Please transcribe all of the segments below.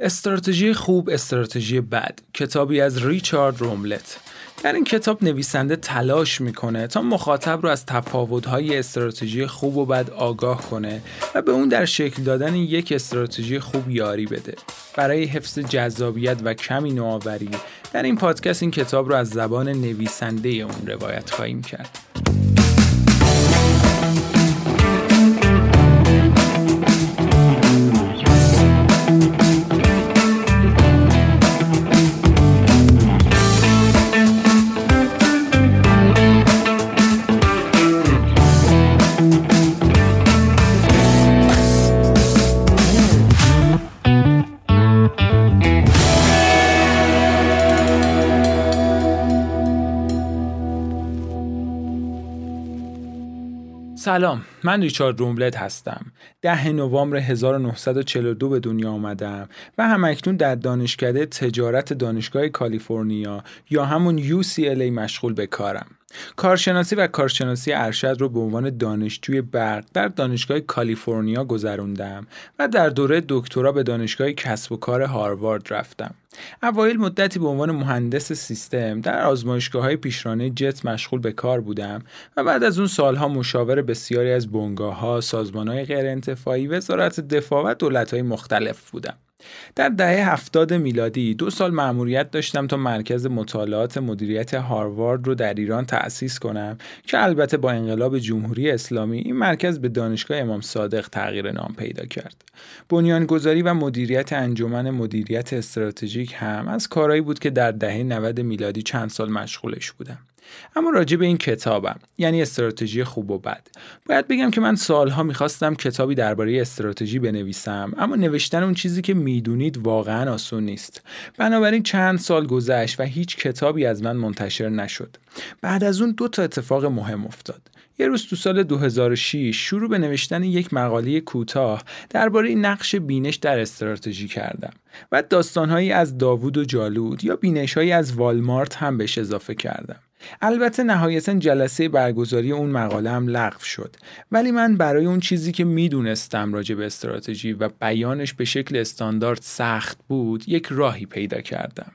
استراتژی خوب، استراتژی بد، کتابی از ریچارد روملت. در این کتاب نویسنده تلاش میکنه تا مخاطب رو از تفاوت‌های استراتژی خوب و بد آگاه کنه و به اون در شکل دادن یک استراتژی خوب یاری بده. برای حفظ جذابیت و کمی نوآوری، در این پادکست این کتاب رو از زبان نویسنده اون روایت خواهیم کرد. سلام، من ریچارد روملت هستم. 10 نوامبر 1942 به دنیا آمدم و همکنون در دانشکده تجارت دانشگاه کالیفرنیا یا همون UCLA مشغول به کارم. کارشناسی و کارشناسی ارشد رو به عنوان دانشجوی برق در دانشگاه کالیفرنیا گذروندم و در دوره دکترا به دانشگاه کسب و کار هاروارد رفتم. اوایل مدتی به عنوان مهندس سیستم در آزمایشگاه‌های پیشرانه جت مشغول به کار بودم و بعد از اون سالها مشاور بسیاری از بنگاه‌ها، سازمان‌های غیرانتفاعی، وزارت دفاع و دولت‌های مختلف بودم. در دهه 70 میلادی 2 سال مأموریت داشتم تا مرکز مطالعات مدیریت هاروارد رو در ایران تأسیس کنم که البته با انقلاب جمهوری اسلامی این مرکز به دانشگاه امام صادق تغییر نام پیدا کرد. بنیانگذاری و مدیریت انجمن مدیریت استراتژیک هم از کارهایی بود که در دهه 90 میلادی چند سال مشغولش بودم. اما راجع به این کتابم، یعنی استراتژی خوب و بد، باید بگم که من سالها میخواستم کتابی درباره استراتژی بنویسم، اما نوشتن اون چیزی که میدونید واقعا آسون نیست. بنابراین چند سال گذشت و هیچ کتابی از من منتشر نشد. بعد از اون 2 تا اتفاق مهم افتاد. یه روز تو سال 2006 شروع به نوشتن یک مقاله کوتاه درباره نقش بینش در استراتژی کردم و داستانهایی از داوود و جالود یا بینش‌هایی از والمارت هم بهش اضافه کردم. البته نهایتاً جلسه برگزاری اون مقاله هم لغو شد، ولی من برای اون چیزی که میدونستم راجع به استراتژی و بیانش به شکل استاندارد سخت بود، یک راهی پیدا کردم.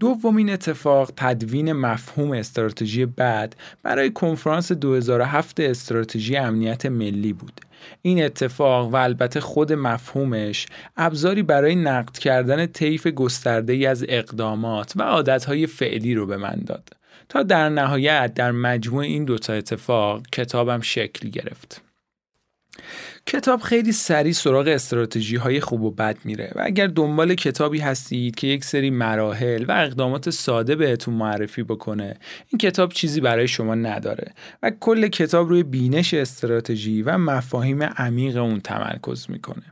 دومین اتفاق تدوین مفهوم استراتژی بد برای کنفرانس 2007 استراتژی امنیت ملی بود. این اتفاق و البته خود مفهومش ابزاری برای نقد کردن طیف گسترده‌ای از اقدامات و عادت‌های فعلی رو به من داد تا در نهایت در مجموع این 2 تا اتفاق کتابم شکل گرفت. کتاب خیلی سریع سراغ استراتژی‌های خوب و بد میره و اگر دنبال کتابی هستید که یک سری مراحل و اقدامات ساده بهتون معرفی بکنه، این کتاب چیزی برای شما نداره و کل کتاب روی بینش استراتژی و مفاهیم عمیق اون تمرکز میکنه.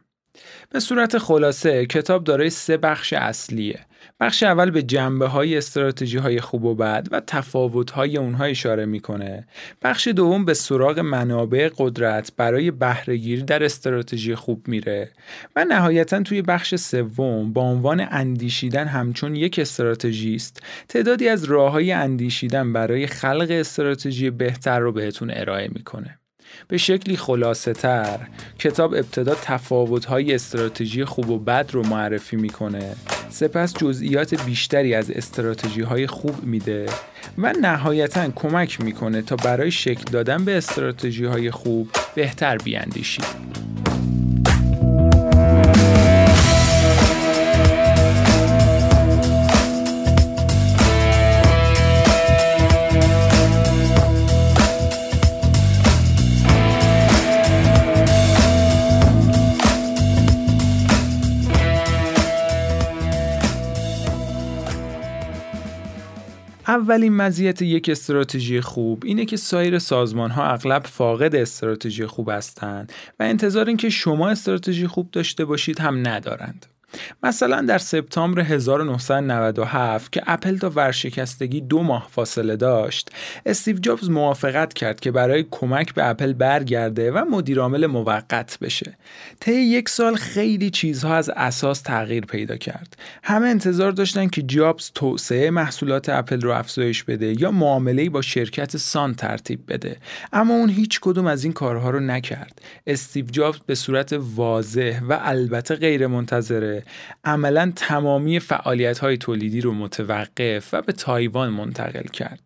به صورت خلاصه کتاب دارای 3 بخش اصلیه. بخش اول به جنبه‌های استراتژی‌های خوب و بد و تفاوت‌های اونها اشاره می‌کنه. بخش دوم به سراغ منابع قدرت برای بهره‌گیری در استراتژی خوب میره و نهایتاً توی بخش سوم با عنوان اندیشیدن همچون یک استراتژیست، تعدادی از راه‌های اندیشیدن برای خلق استراتژی بهتر رو بهتون ارائه می‌کنه. به شکلی خلاصه تر کتاب ابتدا تفاوت‌های استراتژی خوب و بد رو معرفی می‌کنه، سپس جزئیات بیشتری از استراتژی‌های خوب میده و نهایتاً کمک می‌کنه تا برای شکل دادن به استراتژی‌های خوب بهتر بیاندیشید. اولین مزیت یک استراتژی خوب اینه که سایر سازمان‌ها اغلب فاقد استراتژی خوب هستند و انتظار این که شما استراتژی خوب داشته باشید هم ندارند. مثلا در سپتامبر 1997 که اپل تا ورشکستگی 2 ماه فاصله داشت، استیو جابز موافقت کرد که برای کمک به اپل برگرده و مدیرعامل موقت بشه. طی 1 سال خیلی چیزها از اساس تغییر پیدا کرد. همه انتظار داشتن که جابز توسعه محصولات اپل رو افزایش بده یا معامله‌ای با شرکت سان ترتیب بده، اما اون هیچ کدوم از این کارها رو نکرد. استیو جابز به صورت واضح و البته غیرمنتظره داره، عملاً تمامی فعالیت‌های تولیدی رو متوقف و به تایوان منتقل کرد.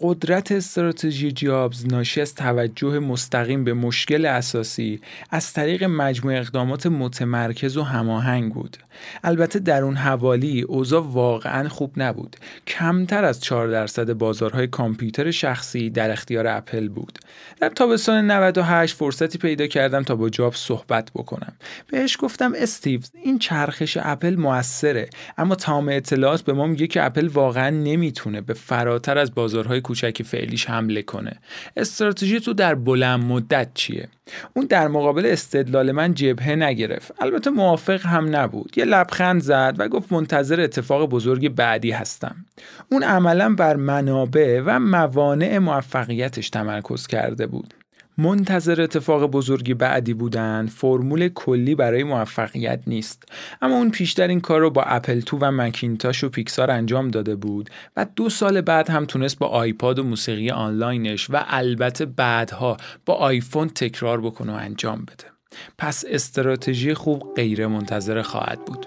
قدرت استراتژی جابز ناشی از توجه مستقیم به مشکل اساسی از طریق مجموع اقدامات متمرکز و هماهنگ بود. البته در اون حوالی اوضاع واقعاً خوب نبود. کمتر از 4% بازارهای کامپیوتر شخصی در اختیار اپل بود. در تابستان 98 فرصتی پیدا کردم تا با جابز صحبت بکنم. بهش گفتم استیو، این چرخش اپل موثره، اما تمام اطلاعات به ما میگه که اپل واقعاً نمیتونه به فراتر از بازارهای کوچک فعلیش حمله کنه. استراتژی تو در بلند مدت چیه؟ اون در مقابل استدلال من جبهه نگرفت. البته موافق هم نبود. یه لبخند زد و گفت منتظر اتفاق بزرگ بعدی هستم. اون عملاً بر منابع و موانع موفقیتش تمرکز کرده بود. منتظر اتفاق بزرگی بعدی بودن فرمول کلی برای موفقیت نیست، اما اون پیشتر این کار رو با اپل تو و مکینتاش و پیکسار انجام داده بود و 2 سال بعد هم تونست با آیپاد و موسیقی آنلاینش و البته بعدها با آیفون تکرار بکنه و انجام بده. پس استراتژی خوب غیر منتظر خواهد بود.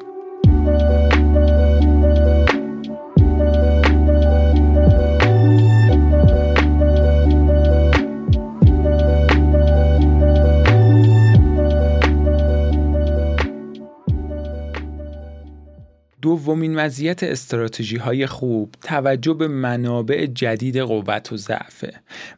دومین مزیت استراتژی‌های خوب توجه به منابع جدید قوت و ضعف.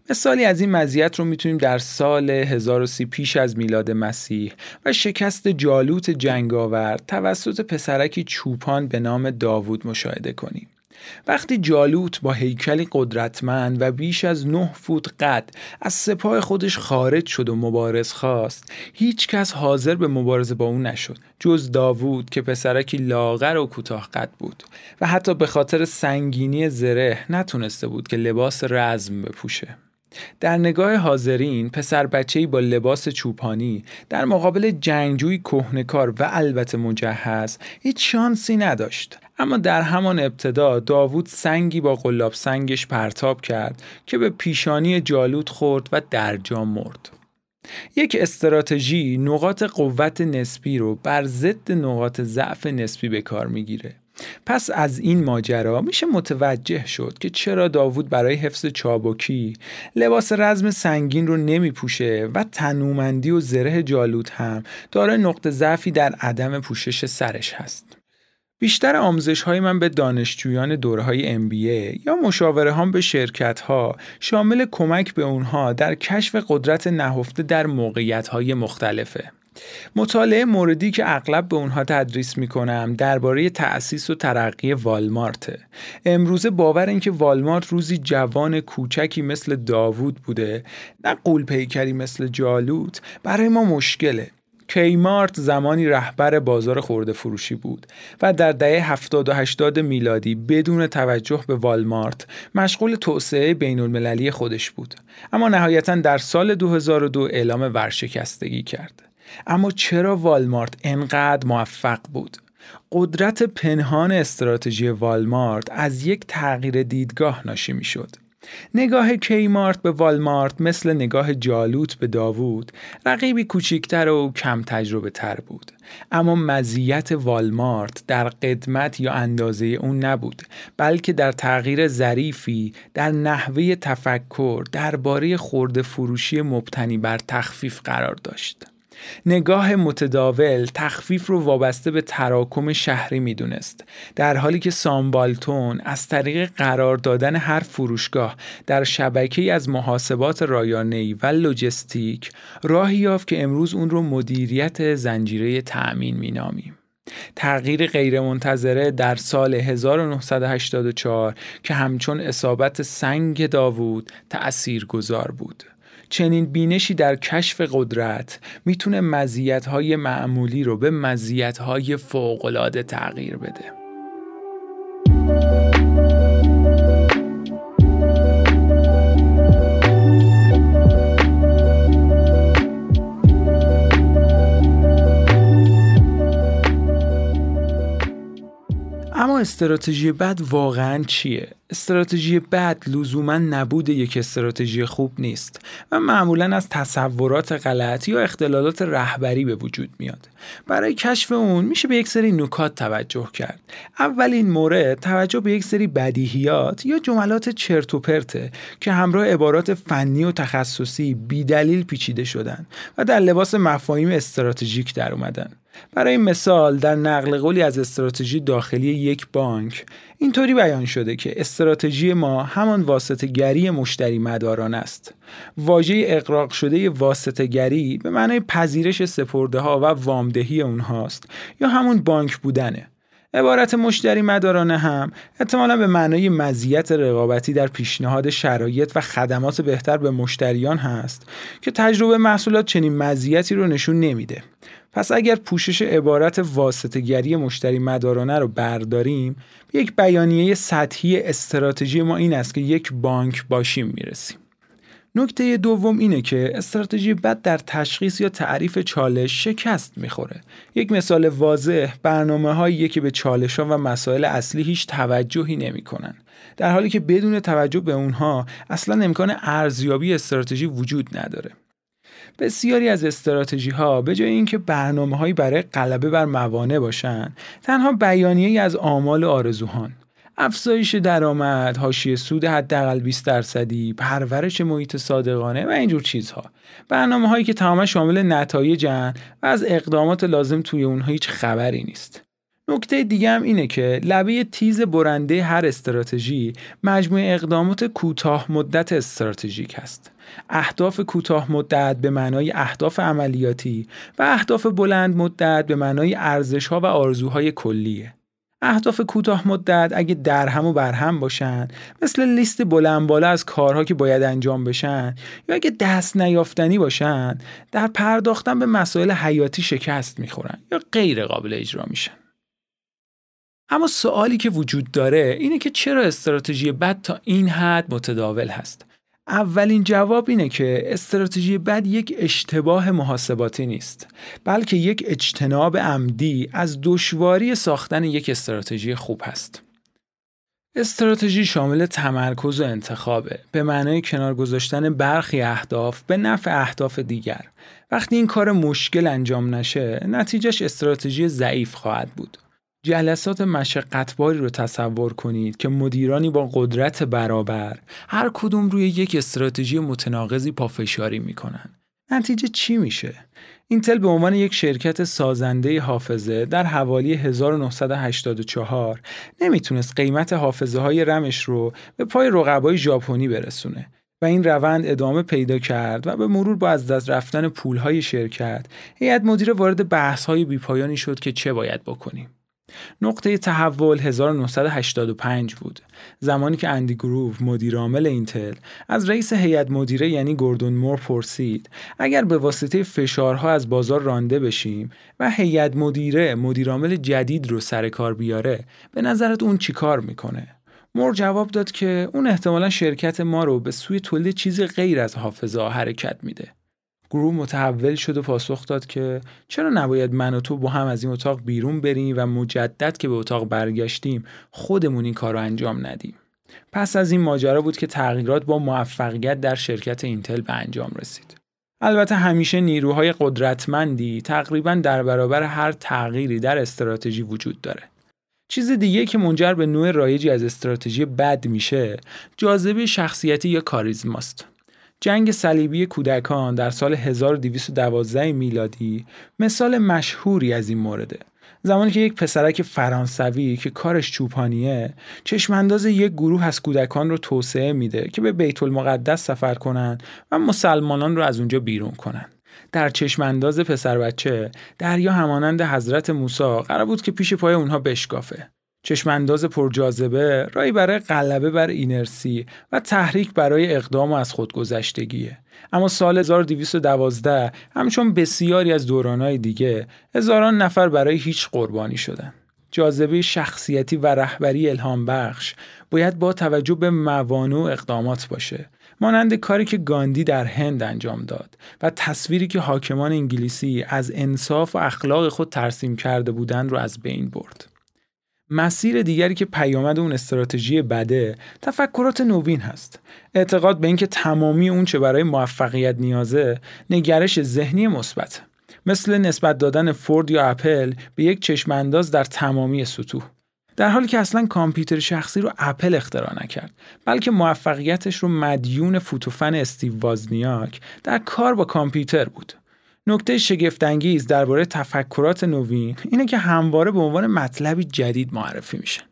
مثالی از این مزیت رو میتونیم در سال 1030 پیش از میلاد مسیح و شکست جالوت جنگاور توسط پسرکی چوپان به نام داوود مشاهده کنیم. وقتی جالوت با هیکلی قدرتمند و بیش از 9 فوت قد از سپاه خودش خارج شد و مبارز خواست، هیچ کس حاضر به مبارزه با اون نشد جز داوود که پسرکی لاغر و کوتاه قد بود و حتی به خاطر سنگینی زره نتونسته بود که لباس رزم بپوشه. در نگاه حاضرین پسر بچه‌ای با لباس چوپانی در مقابل جنگجوی کهنه‌کار و البته مجهز هیچ شانسی نداشت. اما در همان ابتدا داوود سنگی با قلاب سنگش پرتاب کرد که به پیشانی جالوت خورد و در جا مرد. یک استراتژی نقاط قوت نسبی رو بر ضد نقاط ضعف نسبی به کار میگیره. پس از این ماجرا میشه متوجه شد که چرا داوود برای حفظ چابکی لباس رزم سنگین رو نمیپوشه و تنومندی و زره جالوت هم داره نقطه ضعفی در عدم پوشش سرش هست. بیشتر آموزش‌های من به دانشجویان دوره‌های MBA یا مشاوره هم به شرکت‌ها شامل کمک به اونها در کشف قدرت نهفته در موقعیت‌های مختلفه. مطالعه موردی که اغلب به اونها تدریس میکنم درباره تأسیس و ترقی والمارت. امروزه باور این که والمارت روزی جوان کوچکی مثل داوود بوده نه غول پیکری مثل جالوت برای ما مشکله. کیمارت زمانی رهبر بازار خرده فروشی بود و در دهه 70 و 80 میلادی بدون توجه به والمارت مشغول توسعه بین‌المللی خودش بود، اما نهایتاً در سال 2002 اعلام ورشکستگی کرد. اما چرا والمارت انقدر موفق بود؟ قدرت پنهان استراتژی والمارت از یک تغییر دیدگاه ناشی می‌شد. نگاه کیمارت به والمارت مثل نگاه جالوت به داوود، رقیبی کوچکتر و کم تجربه تر بود. اما مزیت والمارت در قدمت یا اندازه اون نبود، بلکه در تغییر ظریفی در نحوه تفکر درباره خرده فروشی مبتنی بر تخفیف قرار داشت. نگاه متداول تخفیف رو وابسته به تراکم شهری میدونست، در حالی که سامبالتون از طریق قرار دادن هر فروشگاه در شبکه‌ای از محاسبات رایانه‌ای و لوجستیک راهی یافت که امروز اون رو مدیریت زنجیره تأمین مینامیم. تغییر غیرمنتظره در سال 1984 که همچون اصابت سنگ داوود تأثیرگذار بود. چنین بینشی در کشف قدرت میتونه مزیت‌های معمولی رو به مزیت‌های فوق‌العاده تغییر بده. اما استراتژی بد واقعاً چیه؟ استراتژی بد لزوماً نبود یک استراتژی خوب نیست و معمولاً از تصورات غلط یا اختلالات رهبری به وجود میاد. برای کشف اون میشه به یک سری نکات توجه کرد. اولین مورد توجه به یک سری بدیهیات یا جملات چرت و پرته که همراه عبارات فنی و تخصصی بی‌دلیل پیچیده شدن و در لباس مفاهیم استراتژیک در اومدن. برای مثال در نقل قولی از استراتژی داخلی یک بانک اینطوری بیان شده که استراتژی ما همان واسطه‌گری مشتری مداران است. واژه اغراق شده واسطه‌گری به معنای پذیرش سپرده‌ها و وامدهی اونهاست یا همون بانک بودنه. عبارت مشتری مدارانه هم احتمالاً به معنای مزیت رقابتی در پیشنهاد شرایط و خدمات بهتر به مشتریان هست که تجربه محصولات چنین مزیتی رو نشون نمیده. پس اگر پوشش عبارت واسطه‌گری مشتری مدارانه رو برداریم، یک بیانیه سطحی استراتژی ما این است که یک بانک باشیم میرسیم. نکته دوم اینه که استراتژی بد در تشخیص یا تعریف چالش شکست میخوره. یک مثال واضح برنامه‌هایی که به چالش‌ها و مسائل اصلی هیچ توجهی نمی‌کنن، در حالی که بدون توجه به اونها اصلاً امکان ارزیابی استراتژی وجود نداره. بسیاری از استراتژی‌ها به جای اینکه برنامه‌هایی برای غلبه بر موانع باشن، تنها بیانیه‌ای از آمال و آرزوهان، افزایش درآمد، حاشیه سود حداقل 20%، پرورش محیط صادقانه و اینجور چیزها. برنامه‌هایی که تماما شامل نتایجن و از اقدامات لازم توی اونها هیچ خبری نیست. نکته دیگه هم اینه که لبه تیز برنده هر استراتژی مجموعه اقدامات کوتاه مدت استراتژیک است. اهداف کوتاه مدت به معنای اهداف عملیاتی و اهداف بلند مدت به معنای ارزش‌ها و آرزوهای کلیه. اهداف کوتاه مدت اگه درهم و برهم باشن، مثل لیست بلند بالا از کارها که باید انجام بشن، یا اگه دست نیافتنی باشن، در پرداختن به مسائل حیاتی شکست میخورن یا غیر قابل اجرا میشن. اما سوالی که وجود داره اینه که چرا استراتژی بد تا این حد متداول هست؟ اولین جواب اینه که استراتژی بد یک اشتباه محاسباتی نیست، بلکه یک اجتناب عمدی از دشواری ساختن یک استراتژی خوب هست. استراتژی شامل تمرکز و انتخابه، به معنای کنار گذاشتن برخی اهداف به نفع اهداف دیگر. وقتی این کار مشکل انجام نشه، نتیجهش استراتژی ضعیف خواهد بود. جلسات مشقتباری رو تصور کنید که مدیرانی با قدرت برابر هر کدوم روی یک استراتژی متناقضی پافشاری میکنن. نتیجه چی میشه؟ اینتل به عنوان یک شرکت سازنده حافظه در حوالی 1984 نمیتونست قیمت حافظه های رمش رو به پای رقبای ژاپنی برسونه و این روند ادامه پیدا کرد و به مرور با از دست رفتن پولهای شرکت، هیئت مدیره وارد بحث‌های بی‌پایانی شد که چه باید بکنیم. نقطه تحول 1985 بود، زمانی که اندی گروو مدیر عامل اینتل از رئیس هیئت مدیره یعنی گوردون مور پرسید اگر به واسطه فشارها از بازار رانده بشیم و هیئت مدیره مدیر عامل جدید رو سر کار بیاره، به نظرت اون چی کار میکنه؟ مور جواب داد که اون احتمالا شرکت ما رو به سوی تولید چیز غیر از حافظه حرکت میده. گروه متحول شد و پاسخ داد که چرا نباید من و تو با هم از این اتاق بیرون بریم و مجدد که به اتاق برگشتیم خودمون این کار رو انجام ندیم. پس از این ماجرا بود که تغییرات با موفقیت در شرکت اینتل به انجام رسید. البته همیشه نیروهای قدرتمندی تقریباً در برابر هر تغییری در استراتژی وجود داره. چیز دیگه که منجر به نوع رایجی از استراتژی بد میشه، جاذبه شخصیتی یا کاریزماست. جنگ صلیبی کودکان در سال 1212 میلادی مثال مشهوری از این مورده، زمانی که یک پسرک فرانسوی که کارش چوپانیه چشمانداز یک گروه از کودکان رو توسعه میده که به بیت المقدس سفر کنن و مسلمانان رو از اونجا بیرون کنن. در چشمانداز پسر بچه دریا همانند حضرت موسی قرار بود که پیش پای اونها بشکافه. چشمانداز پرجاذبه راهی برای غلبه بر اینرسی و تحریک برای اقدام و از خودگذشتگیه. اما سال 1212 همچون بسیاری از دورانهای دیگه هزاران نفر برای هیچ قربانی شدن. جاذبه شخصیتی و رهبری الهام بخش باید با توجه به موانع و اقدامات باشه، مانند کاری که گاندی در هند انجام داد و تصویری که حاکمان انگلیسی از انصاف و اخلاق خود ترسیم کرده بودند رو از بین برد. مسیر دیگری که پیامد اون استراتژی بده، تفکرات نوین هست. اعتقاد به اینکه تمامی اون چه برای موفقیت نیازه، نگرش ذهنی مثبت، مثل نسبت دادن فورد یا اپل به یک چشم انداز در تمامی سطوح. در حالی که اصلا کامپیوتر شخصی رو اپل اختراع نکرد، بلکه موفقیتش رو مدیون فوتوفن استیو وازنیاک در کار با کامپیوتر بود. نکته شگفت‌انگیز درباره تفکرات نوین اینه که همواره به عنوان مطلبی جدید معرفی میشن.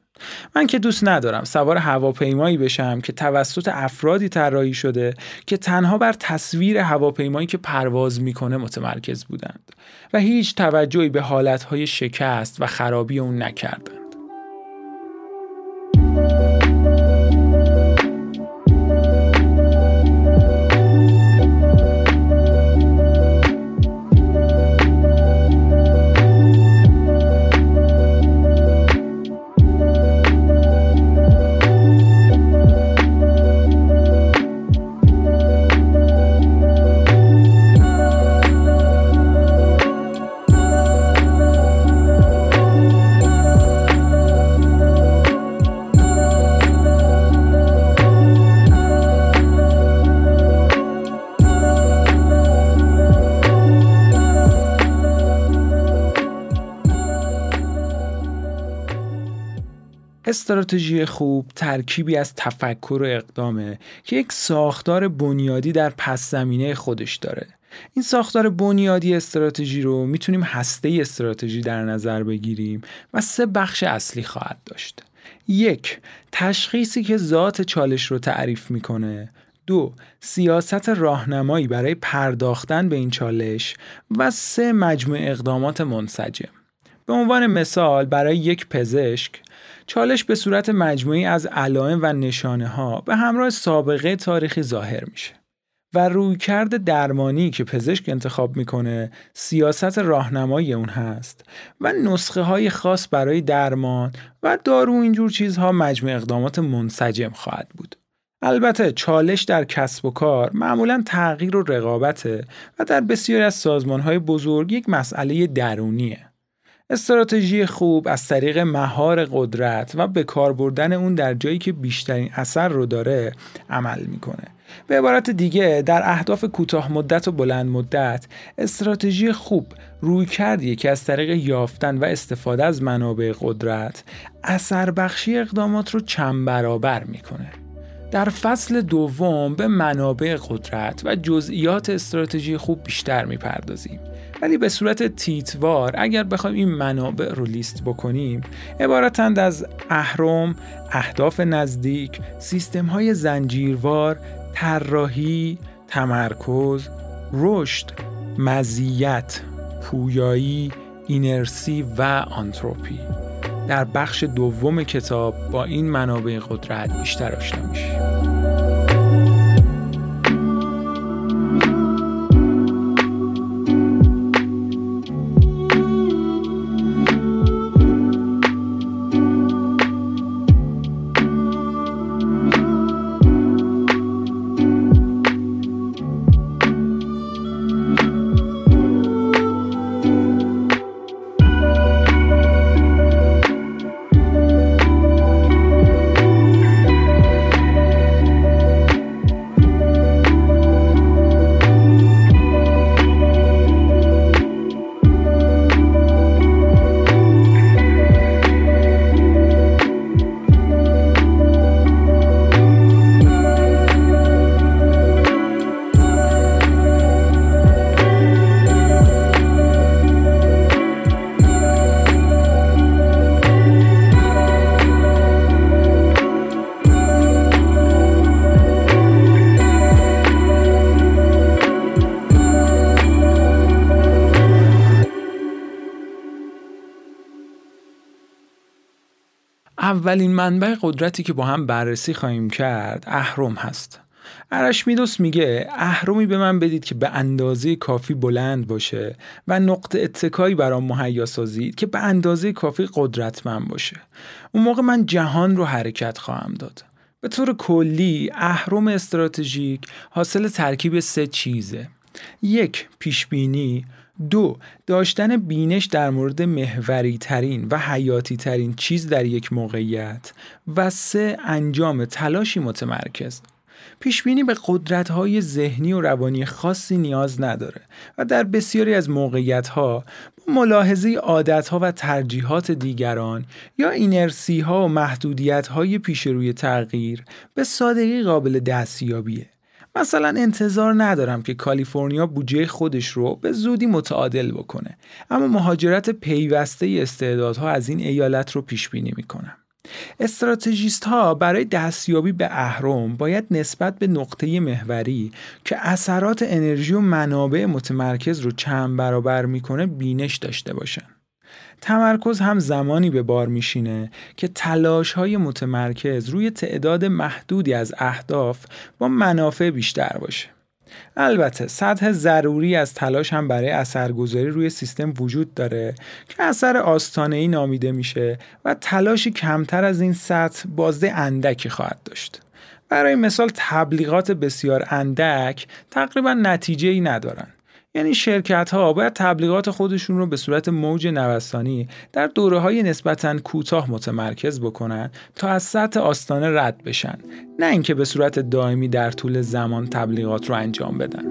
من که دوست ندارم سوار هواپیمایی بشم که توسط افرادی طراحی شده که تنها بر تصویر هواپیمایی که پرواز میکنه متمرکز بودند و هیچ توجهی به حالتهای شکست و خرابی اون نکردند. استراتژی خوب ترکیبی از تفکر و اقدامه که یک ساختار بنیادی در پس زمینه خودش داره. این ساختار بنیادی استراتژی رو میتونیم هسته استراتژی در نظر بگیریم و 3 بخش اصلی خواهد داشت. 1. تشخیصی که ذات چالش رو تعریف میکنه. 2. سیاست راهنمایی برای پرداختن به این چالش و 3. مجموع اقدامات منسجم. به عنوان مثال برای یک پزشک، چالش به صورت مجموعی از علائم و نشانه ها به همراه سابقه تاریخی ظاهر میشه و رویکرد درمانی که پزشک انتخاب میکنه سیاست راهنمایی اون هست و نسخه های خاص برای درمان و دارو اینجور چیزها مجموع اقدامات منسجم خواهد بود. البته چالش در کسب و کار معمولاً تغییر و رقابته و در بسیاری از سازمان های بزرگ یک مسئله درونیه. استراتژی خوب از طریق مهار قدرت و به کار بردن اون در جایی که بیشترین اثر رو داره عمل میکنه. به عبارت دیگه در اهداف کوتاه مدت و بلند مدت، استراتژی خوب رویکردیه که از طریق یافتن و استفاده از منابع قدرت، اثر بخشی اقدامات رو چند برابر میکنه. در فصل دوم به منابع قدرت و جزئیات استراتژی خوب بیشتر میپردازیم. ولی به صورت تیتوار اگر بخوایم این منابع رو لیست بکنیم، عبارتند از اهرم، اهداف نزدیک، سیستم‌های زنجیروار، طراحی، تمرکز، رشد، مزیت، پویایی، اینرسی و آنتروپی. در بخش دوم کتاب با این منابع قدرت بیشتر آشنا میشیم. اولین منبع قدرتی که با هم بررسی خواهیم کرد اهرم هست. ارشمیدس میگه اهرمی به من بدید که به اندازه کافی بلند باشه و نقطه اتکایی برام مهیا سازید که به اندازه کافی قدرتمند باشه. اون موقع من جهان رو حرکت خواهم داد. به طور کلی اهرم استراتژیک حاصل ترکیب 3 چیزه. 1. پیشبینی، 2. داشتن بینش در مورد محوری ترین و حیاتی ترین چیز در یک موقعیت. و 3. انجام تلاشی متمرکز. پیشبینی به قدرت‌های ذهنی و روانی خاصی نیاز نداره و در بسیاری از موقعیت‌ها با ملاحظه عادت‌ها و ترجیحات دیگران یا اینرسی‌ها و محدودیت‌های پیش روی تغییر به سادگی قابل دستیابیه. مثلا انتظار ندارم که کالیفرنیا بودجه خودش رو به زودی متعادل بکنه، اما مهاجرت پیوسته استعدادها از این ایالت رو پیشبینی می‌کنم. استراتژیست ها برای دستیابی به اهرم باید نسبت به نقطه محوری که اثرات انرژی و منابع متمرکز رو چند برابر میکنه بینش داشته باشن. تمرکز هم زمانی به بار میشینه که تلاش های متمرکز روی تعداد محدودی از اهداف با منافع بیشتر باشه. البته سطح ضروری از تلاش هم برای اثرگذاری روی سیستم وجود داره که اثر آستانه‌ای نامیده میشه و تلاشی کمتر از این سطح بازده اندکی خواهد داشت. برای مثال تبلیغات بسیار اندک تقریبا نتیجه‌ای ندارن. یعنی شرکت ها باید تبلیغات خودشون رو به صورت موج نوسانی در دوره‌های نسبتاً کوتاه متمرکز بکنن تا از سطح آستانه رد بشن، نه اینکه به صورت دائمی در طول زمان تبلیغات رو انجام بدن.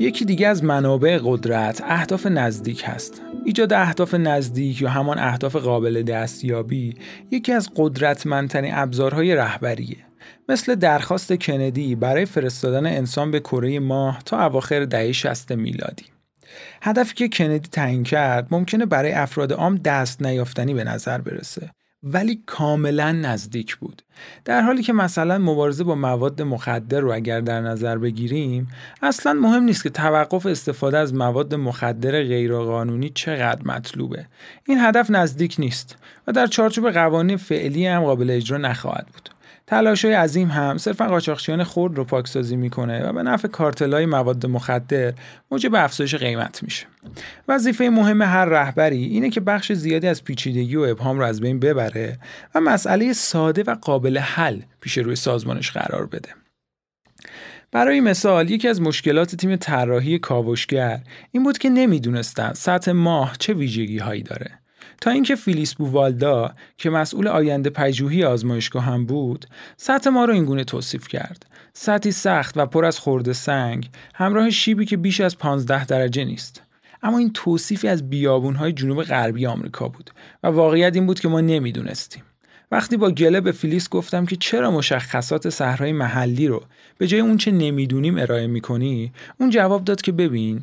یکی دیگه از منابع قدرت اهداف نزدیک هست. ایجاد اهداف نزدیک یا همان اهداف قابل دستیابی یکی از قدرتمندترین ابزارهای رهبریه، مثل درخواست کندی برای فرستادن انسان به کره ماه تا اواخر دهه 60 میلادی. هدفی که کندی تعیین کرد ممکنه برای افراد عام دست نیافتنی به نظر برسه، ولی کاملا نزدیک بود. در حالی که مثلا مبارزه با مواد مخدر رو اگر در نظر بگیریم، اصلا مهم نیست که توقف استفاده از مواد مخدر غیرقانونی چقدر مطلوبه. این هدف نزدیک نیست و در چارچوب قوانین فعلی هم قابل اجرا نخواهد بود. تلاش‌های عظیم هم صرفا قاچاقچیان خرد رو پاکسازی میکنه و به نفع کارتل‌های مواد مخدر موجب افزایش قیمت میشه. وظیفه مهم هر رهبری اینه که بخش زیادی از پیچیدگی و ابهام رو از بین ببره و مسئله ساده و قابل حل پیش روی سازمانش قرار بده. برای مثال یکی از مشکلات تیم طراحی کاوشگر این بود که نمیدونستن سطح ماه چه ویژگی‌هایی داره. تا اینکه فیلیس بووالدا که مسئول آینده پژوهی آزمایشگاه هم بود، سطح ما رو اینگونه توصیف کرد: سطحی سخت و پر از خرده سنگ همراه شیبی که بیش از 15 درجه نیست. اما این توصیفی از بیابون‌های جنوب غربی آمریکا بود و واقعیت این بود که ما نمی‌دونستیم. وقتی با گله به فیلیس گفتم که چرا مشخصات صحرای محلی رو به جای اون چه نمی‌دونیم ارائه می‌کنی، اون جواب داد که ببین،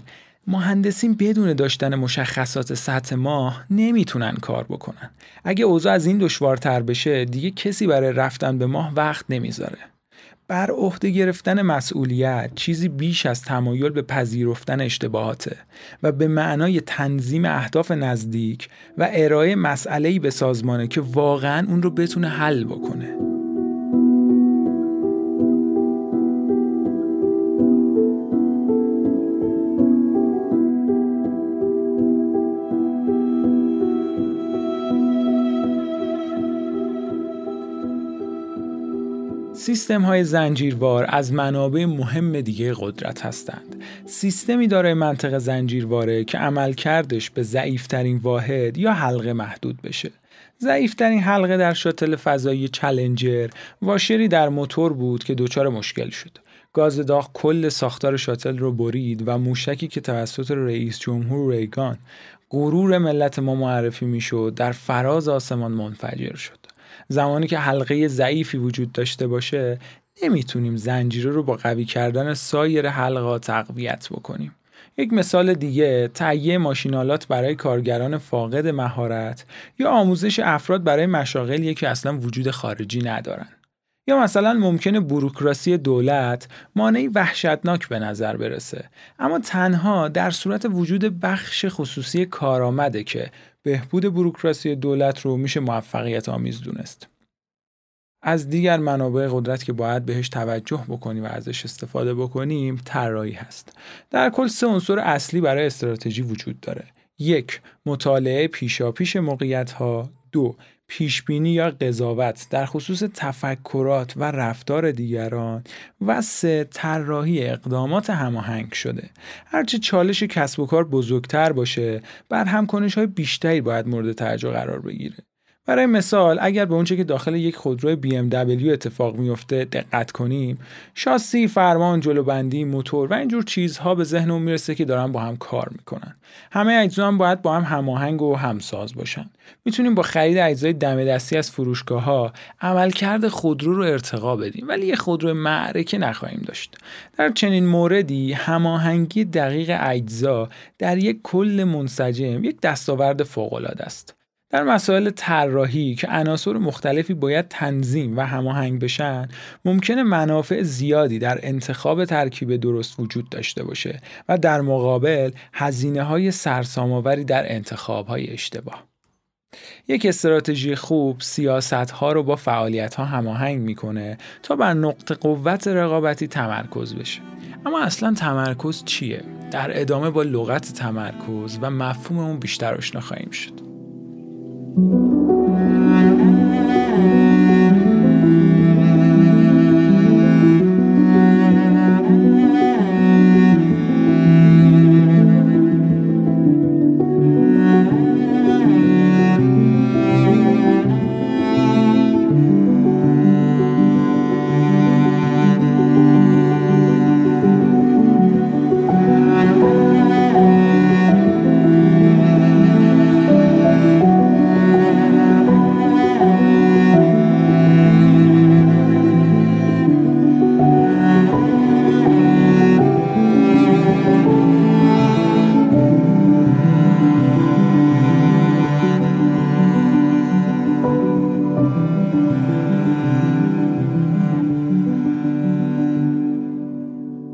مهندسین بدون داشتن مشخصات سطح ماه نمیتونن کار بکنن. اگه اوضاع از این دشوارتر بشه، دیگه کسی برای رفتن به ماه وقت نمیذاره. بر عهده گرفتن مسئولیت چیزی بیش از تمایل به پذیرفتن اشتباهاته و به معنای تنظیم اهداف نزدیک و ارائه مسئله‌ای به سازمانه که واقعاً اون رو بتونه حل بکنه. سیستم‌های زنجیروار از منابع مهم دیگه قدرت هستند. سیستم اداره منطق زنجیرواره که عملکردش به ضعیف‌ترین واحد یا حلقه محدود بشه. ضعیف‌ترین حلقه در شاتل فضایی چالنجر واشری در موتور بود که دچار مشکل شد. گاز داغ کل ساختار شاتل رو برید و موشکی که توسط رئیس جمهور ریگان غرور ملت ما معرفی می‌شد، در فراز آسمان منفجر شد. زمانی که حلقه ضعیفی وجود داشته باشه، نمیتونیم زنجیره رو با قوی کردن سایر حلقه‌ها تقویت بکنیم. یک مثال دیگه، تهیه ماشینالات برای کارگران فاقد مهارت یا آموزش افراد برای مشاغلی که اصلا وجود خارجی ندارن. یا مثلا ممکنه بوروکراسی دولت مانعی وحشتناک به نظر برسه، اما تنها در صورت وجود بخش خصوصی کارآمده که بهبود بوروکراسی دولت رو میشه موفقیت آمیز دونست. از دیگر منابع قدرت که باید بهش توجه بکنیم و ازش استفاده بکنیم، طراحی هست. در کل 3 عنصر اصلی برای استراتژی وجود داره: یک، مطالعه پیشاپیش موقعیت‌ها. دو، پیشبینی یا قضاوت در خصوص تفکرات و رفتار دیگران. و سه، طراحی اقدامات هماهنگ شده. هرچه چالش کسب و کار بزرگتر باشه، بر همکنش‌های بیشتری باید مورد توجه قرار بگیره. برای مثال اگر به اونچه که داخل یک خودروی BMW اتفاق میفته دقت کنیم، شاسی، فرمان، جلوبندی، موتور و اینجور چیزها به ذهنمون میرسه که دارن با هم کار میکنن. همه اجزا هم باید با هم هماهنگ و همساز باشن. میتونیم با خرید اجزای دم دستی از فروشگاه‌ها عملکرد خودرو رو ارتقا بدیم، ولی یه خودرو معرکه نخواهیم داشت. در چنین موردی هماهنگی دقیق اجزا در یک کل منسجم یک دستاورد فوق‌العاده است. در مسائل طراحی که عناصر مختلفی باید تنظیم و هماهنگ بشن، ممکنه منافع زیادی در انتخاب ترکیب درست وجود داشته باشه و در مقابل هزینه‌های سرسام‌آوری در انتخاب‌های اشتباه. یک استراتژی خوب سیاست‌ها رو با فعالیت‌ها هماهنگ می‌کنه تا بر نقطه قوت رقابتی تمرکز بشه. اما اصلاً تمرکز چیه؟ در ادامه با لغت تمرکز و مفهوم اون بیشتر آشنا خواهیم شد.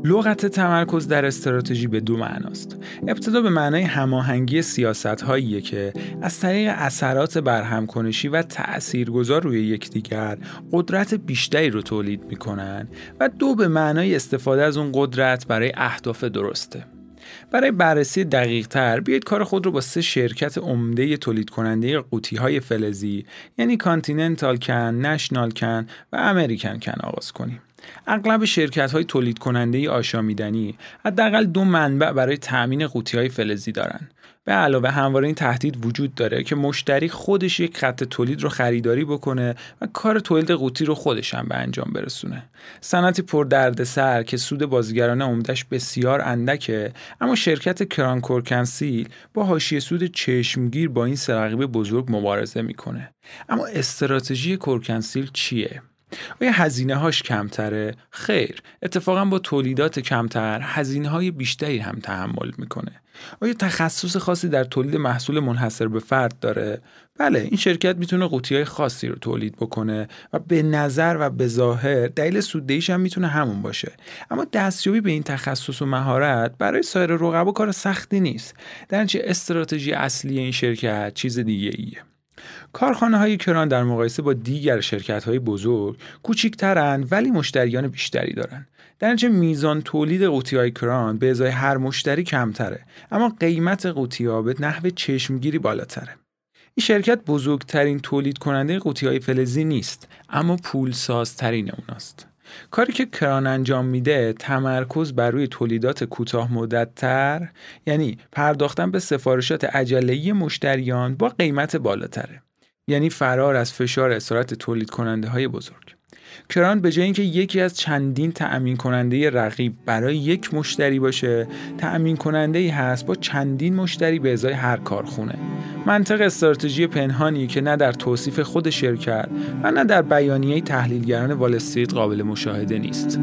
لغت تمرکز در استراتژی به دو معناست. ابتدا به معنای هماهنگی سیاست‌هایی که از طریق اثرات برهمکنشی و تأثیرگذار روی یکدیگر قدرت بیشتری رو تولید می‌کنن و دو به معنای استفاده از اون قدرت برای اهداف درسته. برای بررسی دقیق‌تر بیایید کار خود رو با سه شرکت عمده تولید کننده قوطی‌های فلزی یعنی کانتیننتال کن، نشنال کن و امریکن کن آغاز کنیم. اغلب شرکت‌های تولید کننده آشامیدنی حداقل دو منبع برای تأمین قوطی‌های فلزی دارند. به علاوه همواره این تهدید وجود داره که مشتری خودش یک خط تولید رو خریداری بکنه و کار تولید قوطی رو خودش هم به انجام برسونه. صنعتی پر دردسر که سود بازیگرانه عمدش بسیار اندکه، اما شرکت کران کورکنسیل با حاشیه سود چشمگیر با این سرقیب بزرگ مبارزه میکنه. اما استراتژی کورکنسیل چیه؟ آیا هزینه‌هاش کمتره؟ خیر، اتفاقا با تولیدات کمتر هزینه‌های بیشتری هم تحمل میکنه. آیا تخصص خاصی در تولید محصول منحصر به فرد داره؟ بله، این شرکت میتونه قوطی‌های خاصی رو تولید بکنه و به نظر و به ظاهر دلیل سوددهیش هم میتونه همون باشه. اما دستیابی به این تخصص و مهارت برای سایر رقبا کار سختی نیست. در نتیجه استراتژی اصلی این شرکت چیز دیگه‌ایه. کارخانه‌های کران در مقایسه با دیگر شرکت‌های بزرگ کوچکترند ولی مشتریان بیشتری دارند. در نتیجه میزان تولید قوطی‌های کران به ازای هر مشتری کمتره، اما قیمت قوطی‌ها به نحو چشمگیری بالاتره. این شرکت بزرگترین تولید کننده قوطی‌های فلزی نیست، اما پولسازترین اوناست. کاری که کران انجام میده تمرکز بر روی تولیدات کوتاه مدت‌تر، یعنی پرداختن به سفارشات عجله‌ای مشتریان با قیمت بالاتره، یعنی فرار از فشار اصرار تولید کننده های بزرگ. کران به جای اینکه یکی از چندین تأمین کننده رقیب برای یک مشتری باشه، تأمین کننده‌ای هست با چندین مشتری به ازای هر کارخونه. منطق استراتژی پنهانی که نه در توصیف خود شرکت و نه در بیانیه تحلیلگران وال استریت قابل مشاهده نیست.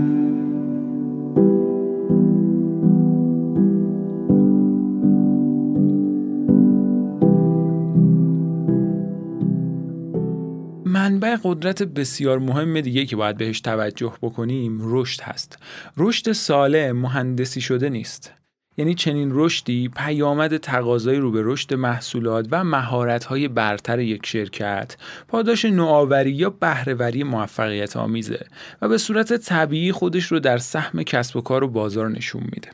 منبع قدرت بسیار مهم دیگه که باید بهش توجه بکنیم رشد هست. رشد سالم مهندسی شده نیست. یعنی چنین رشدی پیامد تقاضای رو به رشد محصولات و مهارت‌های برتر یک شرکت، پاداش نوآوری یا بهره‌وری موفقیت آمیزه و به صورت طبیعی خودش رو در سهم کسب و کار و بازار نشون میده.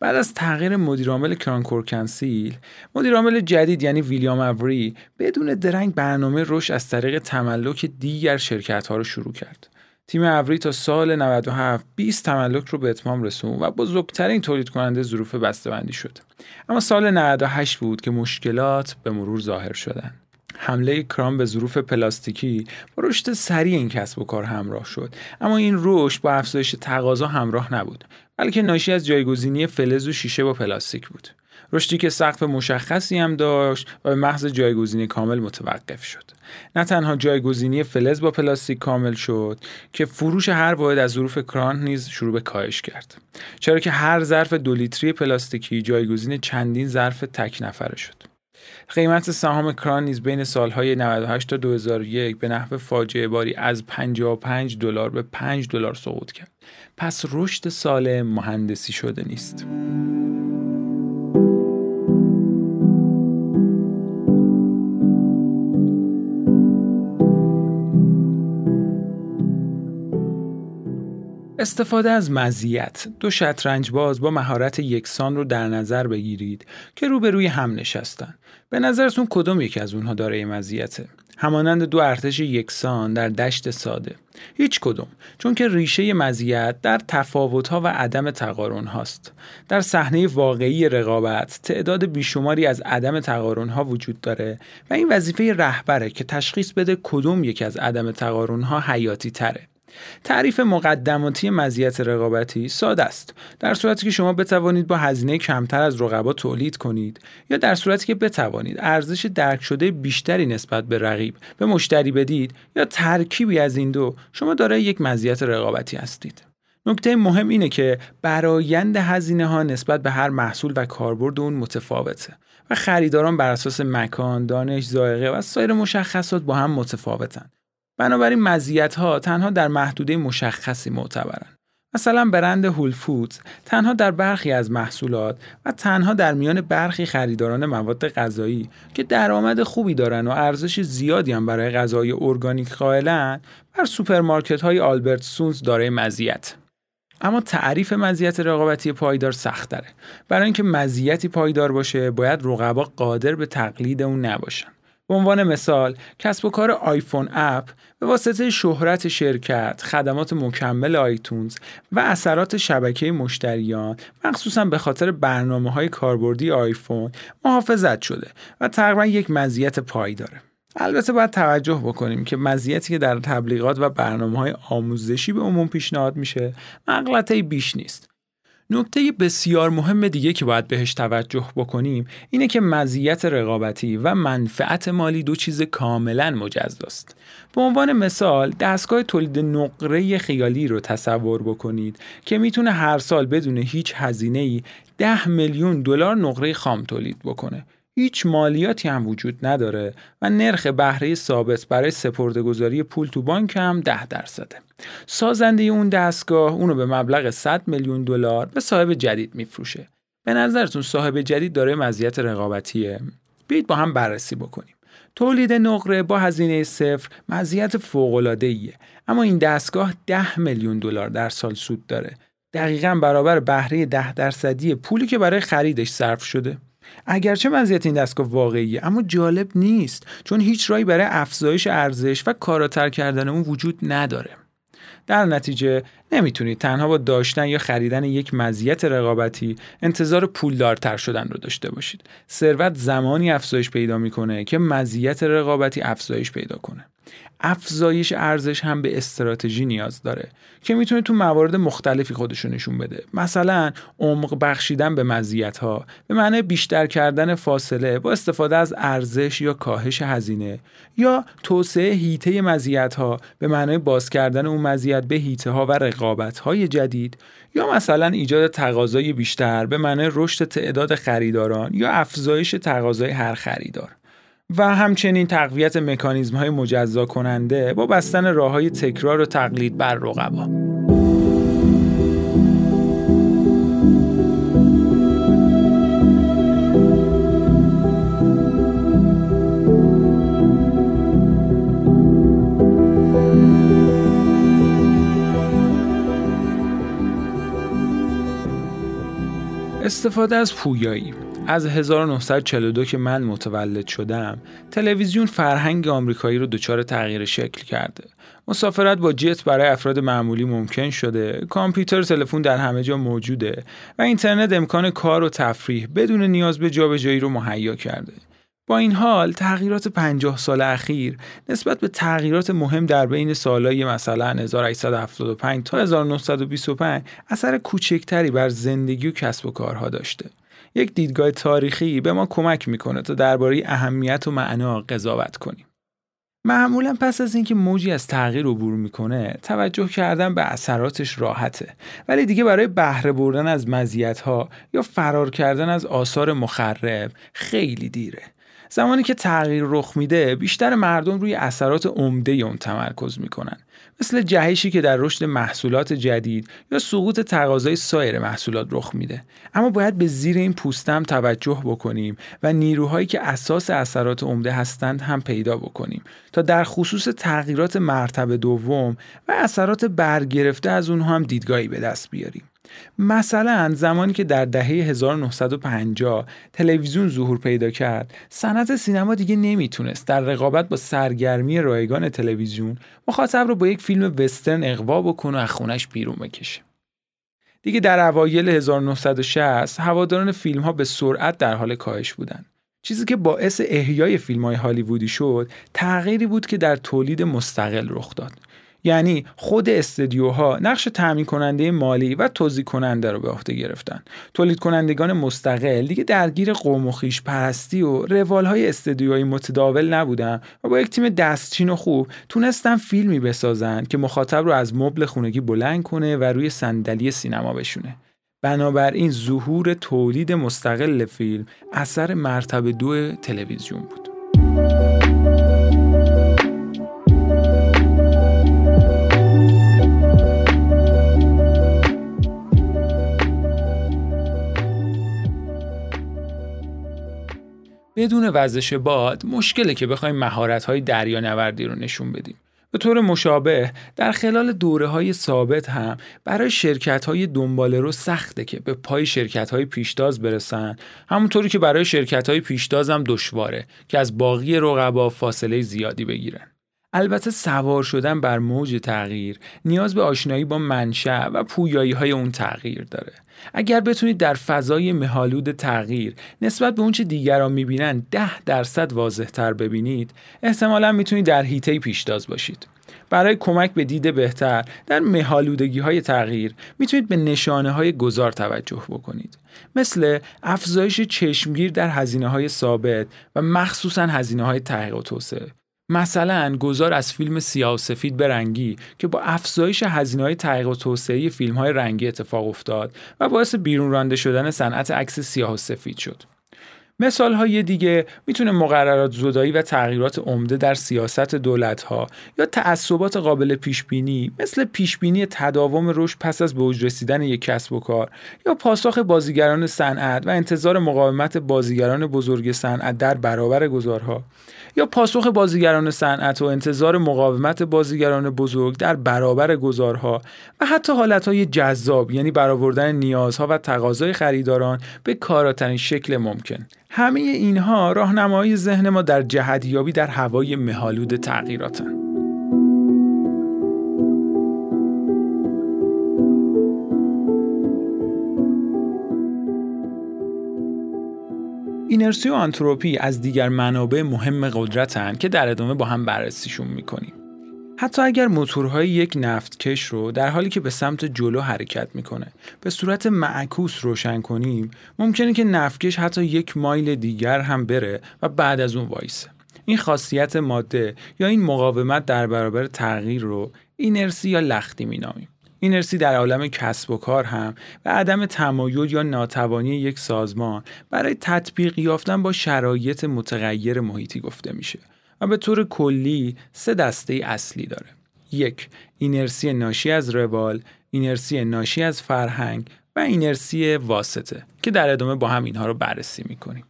بعد از تغییر مدیرعامل کرانکورکنسیل، مدیرعامل جدید یعنی ویلیام اوری بدون درنگ برنامه رشد از طریق تملک دیگر شرکت‌ها رو شروع کرد. تیم اوری تا سال 97 20 تملک رو به اتمام رسوند و بزرگترین تولید کننده ظروف بسته‌بندی شد. اما سال 98 بود که مشکلات به مرور ظاهر شدند. حمله کرام به ظروف پلاستیکی با رشد سریع این کسب و کار همراه شد، اما این رشد با افزایش تقاضا همراه نبود، بلکه ناشی از جایگزینی فلز و شیشه با پلاستیک بود. رشدی که سقف مشخصی هم داشت و به محض جایگزینی کامل متوقف شد. نه تنها جایگزینی فلز با پلاستیک کامل شد که فروش هر واحد از ظروف کران نیز شروع به کاهش کرد، چرا که هر ظرف 2 لیتری پلاستیکی جایگزین چندین ظرف تک نفره شد. قیمت سهام کران نیز بین سالهای 98 تا 2001 به نحو فاجعه باری از $55 به $5 سقوط کرد. پس رشد سالم مهندسی شده نیست. استفاده از مزیت. 2 شطرنج‌باز با مهارت یکسان رو در نظر بگیرید که روبروی هم نشستن. به نظرتون کدوم یکی از اونها داره مزیته؟ همانند 2 ارتش یکسان در دشت ساده. هیچ کدوم، چون که ریشه مزیت در تفاوت‌ها و عدم تقارن هاست. در صحنه واقعی رقابت تعداد بیشماری از عدم تقارن ها وجود داره و این وظیفه رهبره که تشخیص بده کدوم یکی از عدم تقارن ها حیاتی تره. تعریف مقدماتی مزیت رقابتی ساده است. در صورتی که شما بتوانید با هزینه کمتر از رقبا تولید کنید یا در صورتی که بتوانید ارزش درک شده بیشتری نسبت به رقیب به مشتری بدید یا ترکیبی از این دو، شما دارای یک مزیت رقابتی هستید. نکته مهم اینه که برآیند هزینه ها نسبت به هر محصول و کاربرد اون متفاوته و خریداران بر اساس مکان، دانش، ذائقه و سایر مشخصات با هم متفاوتن. بنابراین مزیت‌ها تنها در محدوده مشخصی معتبرن. مثلا برند هول فودز تنها در برخی از محصولات و تنها در میان برخی خریداران مواد غذایی که درآمد خوبی دارن و ارزش زیادی هم برای غذای ارگانیک قائلن، بر سوپرمارکت‌های آلبرتسونز دارای مزیت. اما تعریف مزیت رقابتی پایدار سخت‌تره. برای اینکه مزیتی پایدار باشه، باید رقبا قادر به تقلید اون نباشن. به عنوان مثال، کسب و کار آیفون اپ به واسطه شهرت شرکت، خدمات مکمل آیتونز و اثرات شبکه مشتریان، مخصوصاً به خاطر برنامه‌های کاربردی آیفون، محافظت شده و تقریباً یک مزیت پایداره. البته باید توجه بکنیم که مزیتی که در تبلیغات و برنامه‌های آموزشی به عموم پیشنهاد میشه، مغلطه‌ای بیش نیست. نکته بسیار مهم دیگه که باید بهش توجه بکنیم اینه که مزیت رقابتی و منفعت مالی دو چیز کاملا مجزاست. به عنوان مثال، دستگاه تولید نقره خیالی رو تصور بکنید که میتونه هر سال بدون هیچ هزینه‌ای $10 میلیون نقره خام تولید بکنه. هیچ مالیاتی هم وجود نداره و نرخ بهره ثابت برای سپرده‌گذاری پول تو بانک هم 10%. سازنده اون دستگاه اونو به مبلغ $100 میلیون به صاحب جدید میفروشه. به نظرتون صاحب جدید داره مزیت رقابتیه؟ بیایید با هم بررسی بکنیم. تولید نقره با هزینه صفر مزیت فوق‌العاده‌ایه، اما این دستگاه $10 میلیون در سال سود داره، دقیقاً برابر بهره 10% پولی که برای خریدش صرف شده. اگرچه مزیت این دستگاه واقعیه، اما جالب نیست، چون هیچ راهی برای افزایش ارزش و کاراتر کردن اون وجود نداره. در نتیجه نمیتونید تنها با داشتن یا خریدن یک مزیت رقابتی انتظار پولدارتر شدن رو داشته باشید. ثروت زمانی افزایش پیدا میکنه که مزیت رقابتی افزایش پیدا کنه. افزایش ارزش هم به استراتژی نیاز داره که میتونه تو موارد مختلفی خودشو نشون بده، مثلا عمق بخشیدن به مزیت‌ها به معنی بیشتر کردن فاصله با استفاده از ارزش یا کاهش هزینه، یا توسعه هیته مزیت‌ها به معنی باز کردن اون مزیت به هیته‌ها و رقابت‌های جدید، یا مثلا ایجاد تقاضای بیشتر به معنی رشد تعداد خریداران یا افزایش تقاضای هر خریدار، و همچنین تقویت مکانیزم‌های مجزا کننده با بستن راه‌های تکرار و تقلید بر رقبا. استفاده از پویایی. از 1942 که من متولد شدم، تلویزیون فرهنگ آمریکایی رو دچار تغییر شکل کرده. مسافرت با جت برای افراد معمولی ممکن شده، کامپیوتر و تلفن در همه جا موجوده و اینترنت امکان کار و تفریح بدون نیاز به جابجایی رو مهیا کرده. با این حال تغییرات 50 سال اخیر نسبت به تغییرات مهم در بین سالهای مثلا 1875 تا 1925 اثر کوچکتری بر زندگی و کسب و کارها داشته. یک دیدگاه تاریخی به ما کمک میکنه تا درباره اهمیت و معنا قضاوت کنیم. معمولا پس از اینکه موجی از تغییر عبور میکنه، توجه کردن به اثراتش راحته، ولی دیگه برای بهره بردن از مزیت‌ها یا فرار کردن از آثار مخرب خیلی دیره. زمانی که تغییر رخ میده، بیشتر مردم روی اثرات عمده اون تمرکز میکنن، مثل جهشی که در رشد محصولات جدید یا سقوط تقاضای سایر محصولات رخ میده. اما باید به زیر این پوستم توجه بکنیم و نیروهایی که اساس اثرات عمده هستند هم پیدا بکنیم تا در خصوص تغییرات مرتبه دوم و اثرات برگرفته از اونها هم دیدگاهی به دست بیاریم. مثلا زمانی که در دهه 1950 تلویزیون ظهور پیدا کرد، صنعت سینما دیگه نمیتونست در رقابت با سرگرمی رایگان تلویزیون مخاطب رو با یک فیلم وسترن اغوا بکنه و از خونش بیرون بکشه. دیگه در اوایل 1960 هواداران فیلم ها به سرعت در حال کاهش بودن. چیزی که باعث احیای فیلم های هالیوودی شد، تغییری بود که در تولید مستقل رخ داد. یعنی خود استدیوها نقش تامین کننده مالی و توزیع کننده رو به عهده گرفتن. تولید کنندگان مستقل دیگه درگیر قوم و خویش پرستی و روالهای استدیوهای متداول نبودن و با یک تیم دستچین و خوب تونستن فیلمی بسازن که مخاطب رو از مبل خونگی بلند کنه و روی صندلی سینما بشونه. بنابراین ظهور تولید مستقل فیلم اثر مرتبه 2 تلویزیون بود. بدون وزش باد مشکله که بخوایم مهارت‌های دریانوردی رو نشون بدیم. به طور مشابه در خلال دوره‌های ثابت هم برای شرکت‌های دنباله‌رو سخته که به پای شرکت‌های پیشتاز برسن، همونطوری که برای شرکت‌های پیشتاز هم دشواره که از باقی رقبا فاصله زیادی بگیرن. البته سوار شدن بر موج تغییر نیاز به آشنایی با منشأ و پویایی‌های اون تغییر داره. اگر بتونید در فضای مه‌آلود تغییر نسبت به اون چه دیگران می‌بینن 10% واضح‌تر ببینید، احتمالاً می‌تونید در حیطه پیشتاز باشید. برای کمک به دید بهتر در مه‌آلودگی‌های تغییر می‌تونید به نشانه‌های گذار توجه بکنید، مثل افزایش چشمگیر در هزینه‌های ثابت و مخصوصاً هزینه‌های تحقیق و توسعه. مثلا گذار از فیلم سیاه و سفید به رنگی که با افزایش هزینه‌های تحقیق و توسعه فیلم‌های رنگی اتفاق افتاد و باعث بیرون رانده شدن صنعت عکس سیاه و سفید شد. مثال‌های دیگه میتونه مقررات زدایی و تغییرات عمده در سیاست دولت‌ها یا تعصبات قابل پیش‌بینی مثل پیش‌بینی تداوم رشد پس از به اوج رسیدن یک کسب و کار یا پاسخ بازیگران صنعت و انتظار مقاومت بازیگران بزرگ صنعت در برابر گذارها یا پاسخ بازیگران صنعت و انتظار مقاومت بازیگران بزرگ در برابر گذارها و حتی حالت‌های جذاب، یعنی برآوردن نیازها و تقاضای خریداران به کاراترین شکل ممکن. همه اینها راهنمایی ذهن ما در جهتیابی در هوای مه‌آلود تغییراتن. اینرسی و آنتروپی از دیگر منابع مهم قدرتن که در ادامه با هم بررسیشون میکنیم. حتی اگر موتورهای یک نفتکش رو در حالی که به سمت جلو حرکت میکنه به صورت معکوس روشن کنیم، ممکنه که نفتکش حتی 1 مایل دیگر هم بره و بعد از اون وایسه. این خاصیت ماده یا این مقاومت در برابر تغییر رو اینرسی یا لختی مینامیم. اینرسی در عالم کسب و کار هم و عدم تمایل یا ناتوانی یک سازمان برای تطبیق یافتن با شرایط متغیر محیطی گفته میشه و به طور کلی 3 دسته اصلی داره. 1. اینرسی ناشی از روال، اینرسی ناشی از فرهنگ و اینرسی واسطه که در ادامه با هم اینها رو بررسی میکنیم.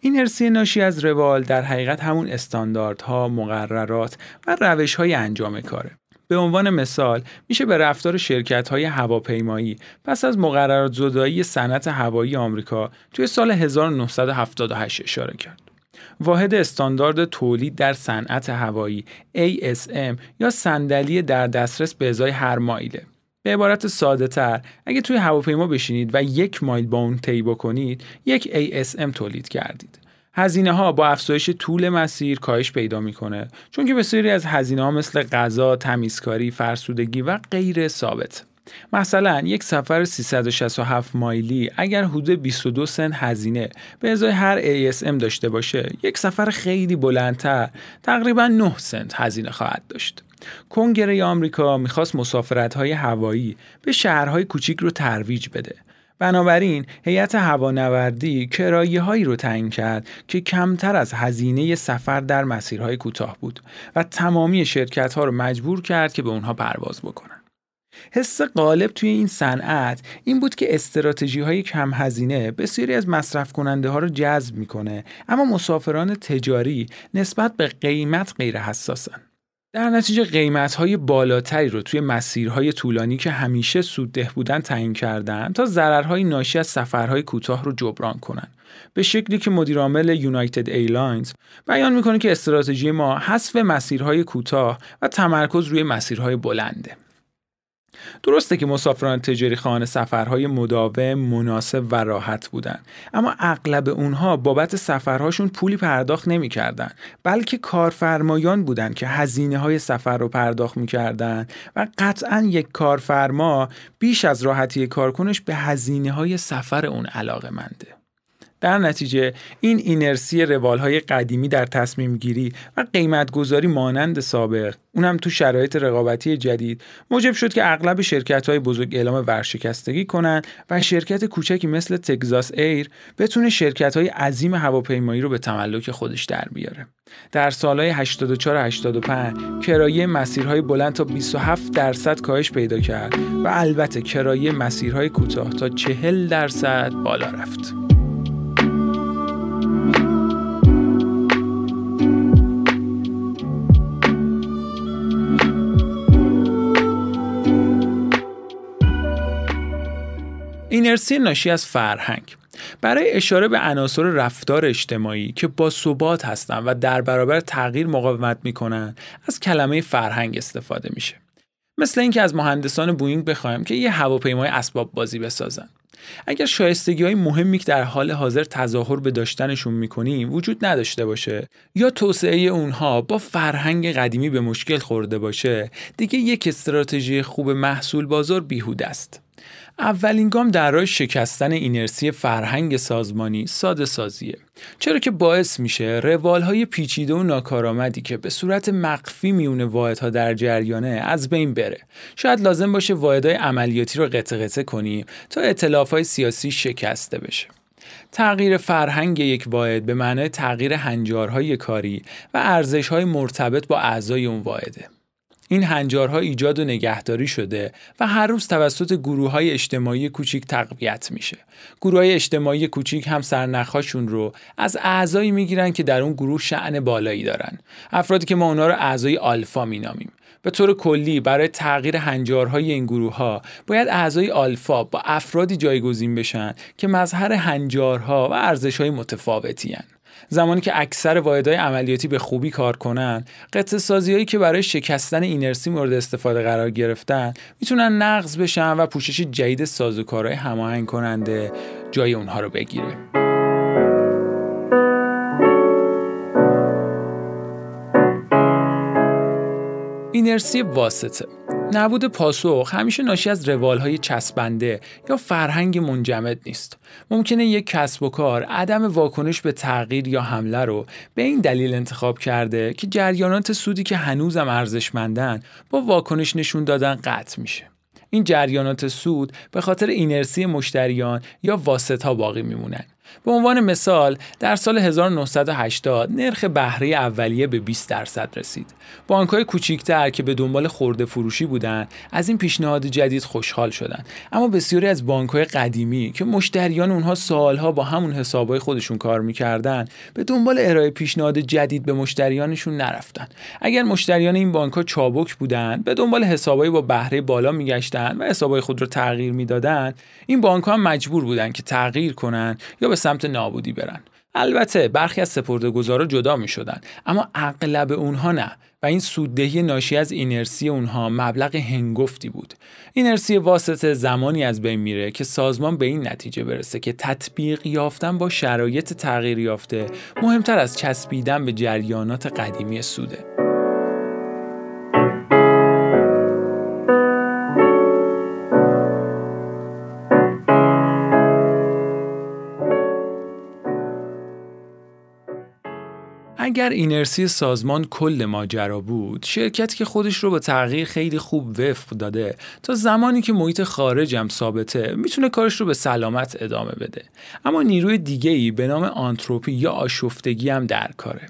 اینرسی ناشی از روال در حقیقت همون استانداردها، مقررات و روشهای انجام کاره. به عنوان مثال میشه به رفتار شرکت‌های هواپیمایی پس از مقررات‌زدایی صنعت هوایی آمریکا توی سال 1978 اشاره کرد. واحد استاندارد تولید در صنعت هوایی ASM یا صندلی در دسترس به ازای هر مایله. به عبارت ساده تر اگه توی هواپیما بشینید و یک مایل با اون طی بکنید یک ASM تولید کردید. هزینه ها با افزایش طول مسیر کاهش پیدا میکنه چون که بسیاری از هزینه ها مثل غذا، تمیزکاری، فرسودگی و غیره ثابت. مثلا یک سفر 367 مایلی اگر حدود 22 سنت هزینه به ازای هر ASM داشته باشه، یک سفر خیلی بلندتر تقریبا 9 سنت هزینه خواهد داشت. کنگره آمریکا میخواست مسافرت‌های هوایی به شهرهای کوچیک رو ترویج بده. بنابراین هیئت هوانوردی کرایه‌هایی رو تعیین کرد که کمتر از هزینه سفر در مسیرهای کوتاه بود و تمامی شرکت‌ها رو مجبور کرد که به اونها پرواز بکنن. حس غالب توی این صنعت این بود که استراتژی‌های کم هزینه بسیاری از مصرف کننده‌ها رو جذب می‌کنه، اما مسافران تجاری نسبت به قیمت غیر حساسن. در نتیجه قیمت‌های بالاتری رو توی مسیرهای طولانی که همیشه سودده بودن تعیین کردن تا ضررهای ناشی از سفرهای کوتاه رو جبران کنن. به شکلی که مدیر عامل یونایتد ایرلاینز بیان می‌کنه که استراتژی ما حذف مسیرهای کوتاه و تمرکز روی مسیرهای بلنده. درسته که مسافران تجاری خواهان سفرهای مداوم، مناسب و راحت بودن، اما اغلب اونها بابت سفرهاشون پولی پرداخت نمی‌کردن، بلکه کارفرمایان بودن که هزینه‌های سفر رو پرداخت می‌کردن و قطعاً یک کارفرما بیش از راحتی کارکنش به هزینه‌های سفر اون علاقه‌منده. در نتیجه این اینرسی روال‌های قدیمی در تصمیم گیری و قیمت‌گذاری مانند سابق، اونم تو شرایط رقابتی جدید، موجب شد که اغلب شرکت‌های بزرگ اعلام ورشکستگی کنند و شرکت کوچکی مثل تگزاس ایر بتونه شرکت‌های عظیم هواپیمایی رو به تملک خودش در بیاره. در سال‌های 84 85 کرایه مسیرهای بلند تا 27% کاهش پیدا کرد و البته کرایه مسیرهای کوتاه تا 40% بالا رفت. اینرسی ناشی از فرهنگ. برای اشاره به عناصر رفتار اجتماعی که با ثبات هستند و در برابر تغییر مقاومت میکنن از کلمه فرهنگ استفاده میشه. مثل اینکه از مهندسان بوئینگ بخوایم که یه هواپیمای اسباب بازی بسازن. اگر شایستگی‌های مهمی که در حال حاضر تظاهر به داشتنشون میکنیم وجود نداشته باشه یا توسعه اونها با فرهنگ قدیمی به مشکل خورده باشه، دیگه یک استراتژی خوب محصول بازار بیهوده است. اولین گام در راه شکستن اینرسی فرهنگ سازمانی ساده سازیه، چرا که باعث میشه روالهای پیچیده و ناکارآمدی که به صورت مخفی میون واحدها در جریانه از بین بره. شاید لازم باشه واحدهای عملیاتی رو قطع قطع کنیم تا ائتلافهای سیاسی شکسته بشه. تغییر فرهنگ یک واحد به معنای تغییر هنجارهای کاری و ارزشهای مرتبط با اعضای اون واحده. این هنجارها ایجاد و نگهداری شده و هر روز توسط گروه‌های اجتماعی کوچک تقویت میشه. گروه‌های اجتماعی کوچک هم سرنخاشون رو از اعضایی میگیرن که در اون گروه شأن بالایی دارن. افرادی که ما اونا رو اعضای آلفا مینامیم. به طور کلی برای تغییر هنجارهای این گروه‌ها باید اعضای آلفا با افرادی جایگزین بشن که مظهر هنجارها و ارزش‌های متفاوتی هن. زمانی که اکثر واحدهای عملیاتی به خوبی کار کنن، قطع سازی‌هایی که برای شکستن اینرسی مورد استفاده قرار گرفتن میتونن نقض بشن و پوشش جدید سازوکارهای هماهنگ کننده جای اونها رو بگیره. اینرسی واسطه. نبود پاسخ همیشه ناشی از روالهای چسبنده یا فرهنگ منجمد نیست. ممکنه یک کسب و کار عدم واکنش به تغییر یا حمله رو به این دلیل انتخاب کرده که جریانات سودی که هنوزم ارزشمندن با واکنش نشون دادن قطع میشه. این جریانات سود به خاطر اینرسی مشتریان یا واسطه‌ها باقی میمونن. به عنوان مثال در سال 1980 نرخ بهره اولیه به 20% رسید. بانک‌های کوچکتر که به دنبال خرده فروشی بودند از این پیشنهاد جدید خوشحال شدند، اما بسیاری از بانک‌های قدیمی که مشتریان اونها سالها با همون حساب‌های خودشون کار می‌کردن به دنبال ارائه پیشنهاد جدید به مشتریانشون نرفتن. اگر مشتریان این بانک‌ها چابک بودن، به دنبال حساب‌های با بهره بالا می‌گشتن و حساب‌های خود رو تغییر می‌دادن، این بانک‌ها مجبور بودن که تغییر کنن یا به سمت نابودی برن. البته برخی از سپرده‌گذارا جدا می‌شدن، اما اغلب اونها نه و این سوددهی ناشی از اینرسی اونها مبلغ هنگفتی بود. اینرسی واسطه زمانی از بین میره که سازمان به این نتیجه برسه که تطبیق یافتن با شرایط تغییر یافته مهمتر از چسبیدن به جریانات قدیمی سوده. اگر اینرسی سازمان کل ماجرا بود، شرکتی که خودش رو به تغییر خیلی خوب وفق داده تا زمانی که محیط خارج هم ثابته میتونه کارش رو به سلامت ادامه بده، اما نیروی دیگه‌ای به نام آنتروپی یا آشفتگی هم در کاره.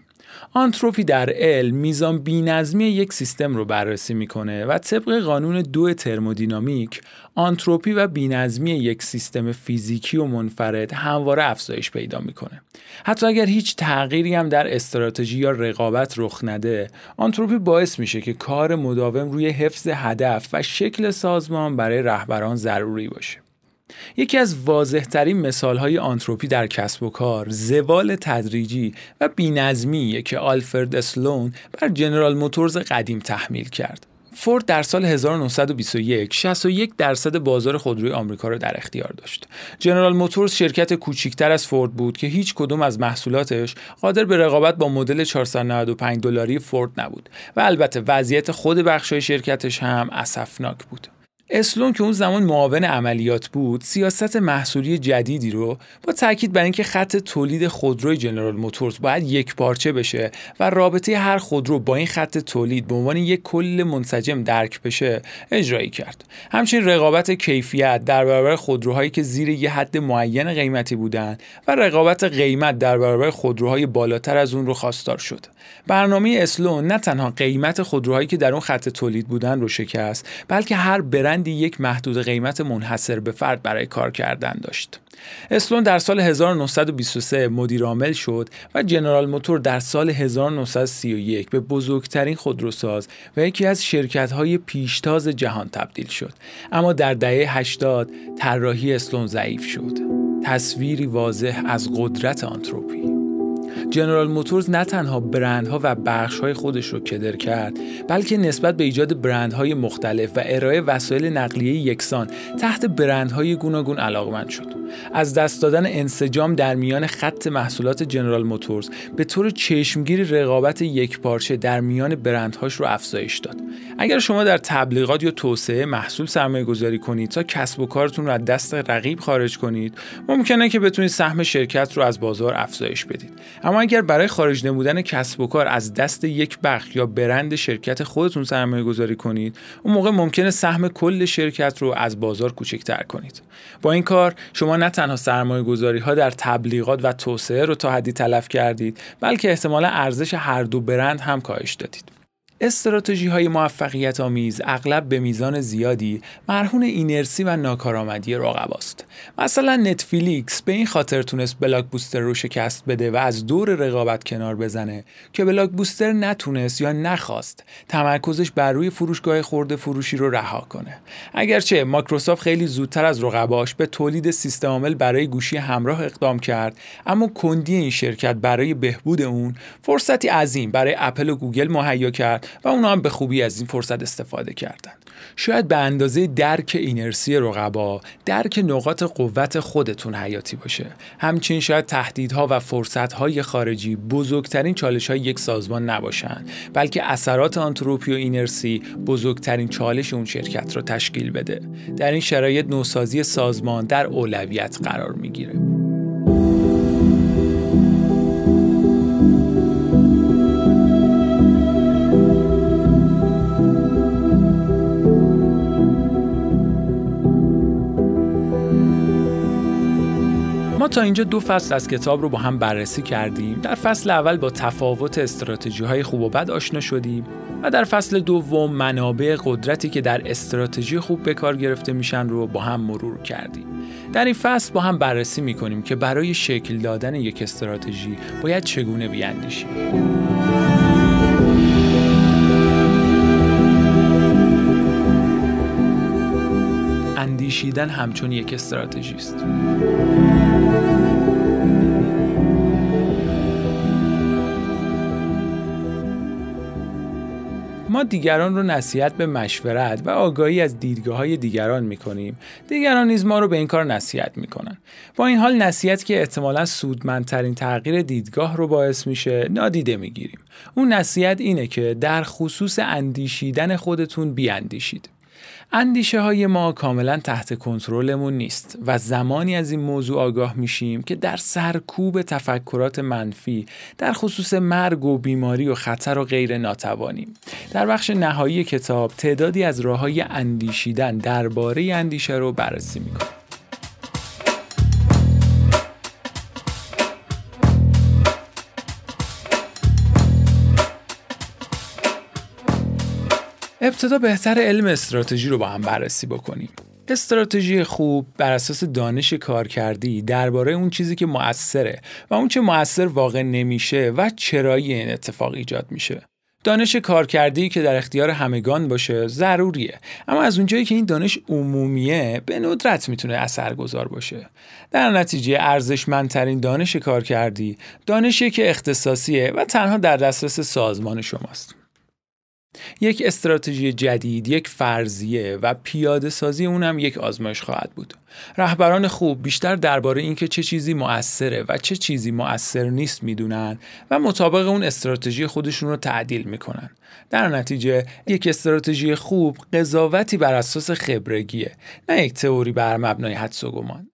آنتروپی در علم میزان بی‌نظمی یک سیستم رو بررسی میکنه و طبق قانون 2 ترمودینامیک آنتروپی و بی‌نظمی یک سیستم فیزیکی و منفرد همواره افزایش پیدا میکنه. حتی اگر هیچ تغییری هم در استراتژی یا رقابت رخ نده، آنتروپی باعث میشه که کار مداوم روی حفظ هدف و شکل سازمان برای رهبران ضروری باشه. یکی از واضح‌ترین مثال‌های آنتروپی در کسب و کار، زوال تدریجی و بی‌نظمیه که آلفرد اسلون بر جنرال موتورز قدیم تحمیل کرد. فورد در سال 1921 61% بازار خودروی آمریکا را در اختیار داشت. جنرال موتورز شرکت کوچکتر از فورد بود که هیچ کدوم از محصولاتش قادر به رقابت با مدل 495 دلاری فورد نبود و البته وضعیت خود بخش‌های شرکتش هم اسفناک بود. اسلون که اون زمان معاون عملیات بود، سیاست محصولی جدیدی رو با تاکید بر اینکه خط تولید خودروی جنرال موتورز باید یکپارچه بشه و رابطه هر خودرو با این خط تولید به عنوان یک کل منسجم درک بشه، اجرایی کرد. همچنین رقابت کیفیت در برابر خودروهایی که زیر یه حد معین قیمتی بودن و رقابت قیمت در برابر خودروهای بالاتر از اون رو خواستار شد. برنامه اسلون نه تنها قیمت خودروهایی که در اون خط تولید بودن رو شکست، بلکه هر برندی یک محدود قیمت منحصر به فرد برای کار کردن داشت. اسلون در سال 1923 مدیرعامل شد و جنرال موتور در سال 1931 به بزرگترین خودروساز و یکی از شرکت‌های پیشتاز جهان تبدیل شد. اما در دهه 80 طراحی اسلون ضعیف شد. تصویری واضح از قدرت آنتروپی. جنرال موتورز نه تنها برندها و بخش‌های خودش رو کدر کرد، بلکه نسبت به ایجاد برندهای مختلف و ارائه وسایل نقلیه یکسان تحت برندهای گوناگون علاقمند شد. از دست دادن انسجام در میان خط محصولات جنرال موتورز به طور چشمگیری رقابت یکپارچه در میان برندهاش رو افزایش داد. اگر شما در تبلیغات یا توسعه محصول سرمایه‌گذاری کنید تا کسب و کارتون رو از دست رقیب خارج کنید، ممکنه که بتونید سهم شرکت رو از بازار افزایش بدید. اما اگر برای خارج نمودن کسب و کار از دست یک بخش یا برند شرکت خودتون سرمایه‌گذاری کنید، اون موقع ممکنه سهم کل شرکت رو از بازار کوچکتر کنید. با این کار شما نه تنها سرمایه‌گذاری‌ها در تبلیغات و توسعه رو تا حدی تلف کردید، بلکه احتمال ارزش هر دو برند هم کاهش دادید. استراتژی‌های موفقیت آمیز اغلب به میزان زیادی مرهون اینرسی و ناکارآمدی رقباست. مثلا نتفلیکس به این خاطر تونست بلاکباستر رو شکست بده و از دور رقابت کنار بزنه که بلاکباستر نتونست یا نخواست تمرکزش بر روی فروشگاه خرده فروشی رو رها کنه. اگرچه مایکروسافت خیلی زودتر از رقباش به تولید سیستم عامل برای گوشی همراه اقدام کرد، اما کندی این شرکت برای بهبود اون فرصتی عظیم برای اپل و گوگل مهیا کرد و اونا هم به خوبی از این فرصت استفاده کردند. شاید به اندازه درک اینرسی رقبا، درک نقاط قوت خودتون حیاتی باشه. همچنین شاید تهدیدها و فرصت‌های خارجی بزرگترین چالش‌های یک سازمان نباشن، بلکه اثرات آنتروپی و اینرسی بزرگترین چالش اون شرکت رو تشکیل بده. در این شرایط نوسازی سازمان در اولویت قرار می‌گیره. ما تا اینجا دو فصل از کتاب رو با هم بررسی کردیم. در فصل اول با تفاوت استراتژی‌های خوب و بد آشنا شدیم و در فصل دوم منابع قدرتی که در استراتژی خوب به کار گرفته میشن رو با هم مرور کردیم. در این فصل با هم بررسی می‌کنیم که برای شکل دادن یک استراتژی باید چگونه بیاندیشیم. اندیشیدن همچون یک استراتژی است. ما دیگران رو نصیحت به مشورت و آگاهی از دیدگاه‌های دیگران می‌کنیم. دیگران نیز ما رو به این کار نصیحت می‌کنن. با این حال نصیحت که احتمالاً سودمندترین تغییر دیدگاه رو باعث میشه، نادیده می‌گیریم. اون نصیحت اینه که در خصوص اندیشیدن خودتون بیاندیشید. اندیشه های ما کاملا تحت کنترلمون نیست و زمانی از این موضوع آگاه میشیم که در سرکوب تفکرات منفی در خصوص مرگ و بیماری و خطر و غیر ناتوانیم. در بخش نهایی کتاب تعدادی از راه‌های اندیشیدن درباره اندیشه رو بررسی میکنیم. ابتدا بهتر علم استراتژی رو با هم بررسی بکنیم. استراتژی خوب بر اساس دانش کارکردی درباره اون چیزی که مؤثره و اون چه مؤثر واقع نمیشه و چرایی این اتفاق ایجاد میشه. دانش کارکردی که در اختیار همگان باشه ضروریه، اما از اونجایی که این دانش عمومیه به ندرت میتونه اثرگذار باشه. در نتیجه ارزشمندترین دانش کارکردی دانشیه که اختصاصیه و تنها در دسترس سازمان شماست. یک استراتژی جدید، یک فرضیه و پیاده سازی اون هم یک آزمایش خواهد بود. رهبران خوب بیشتر درباره اینکه چه چیزی مؤثره و چه چیزی مؤثر نیست میدونن و مطابق اون استراتژی خودشون رو تعدیل میکنن. در نتیجه یک استراتژی خوب قضاوتی بر اساس خبرگیه، نه یک تئوری بر مبنای حدس و گمان.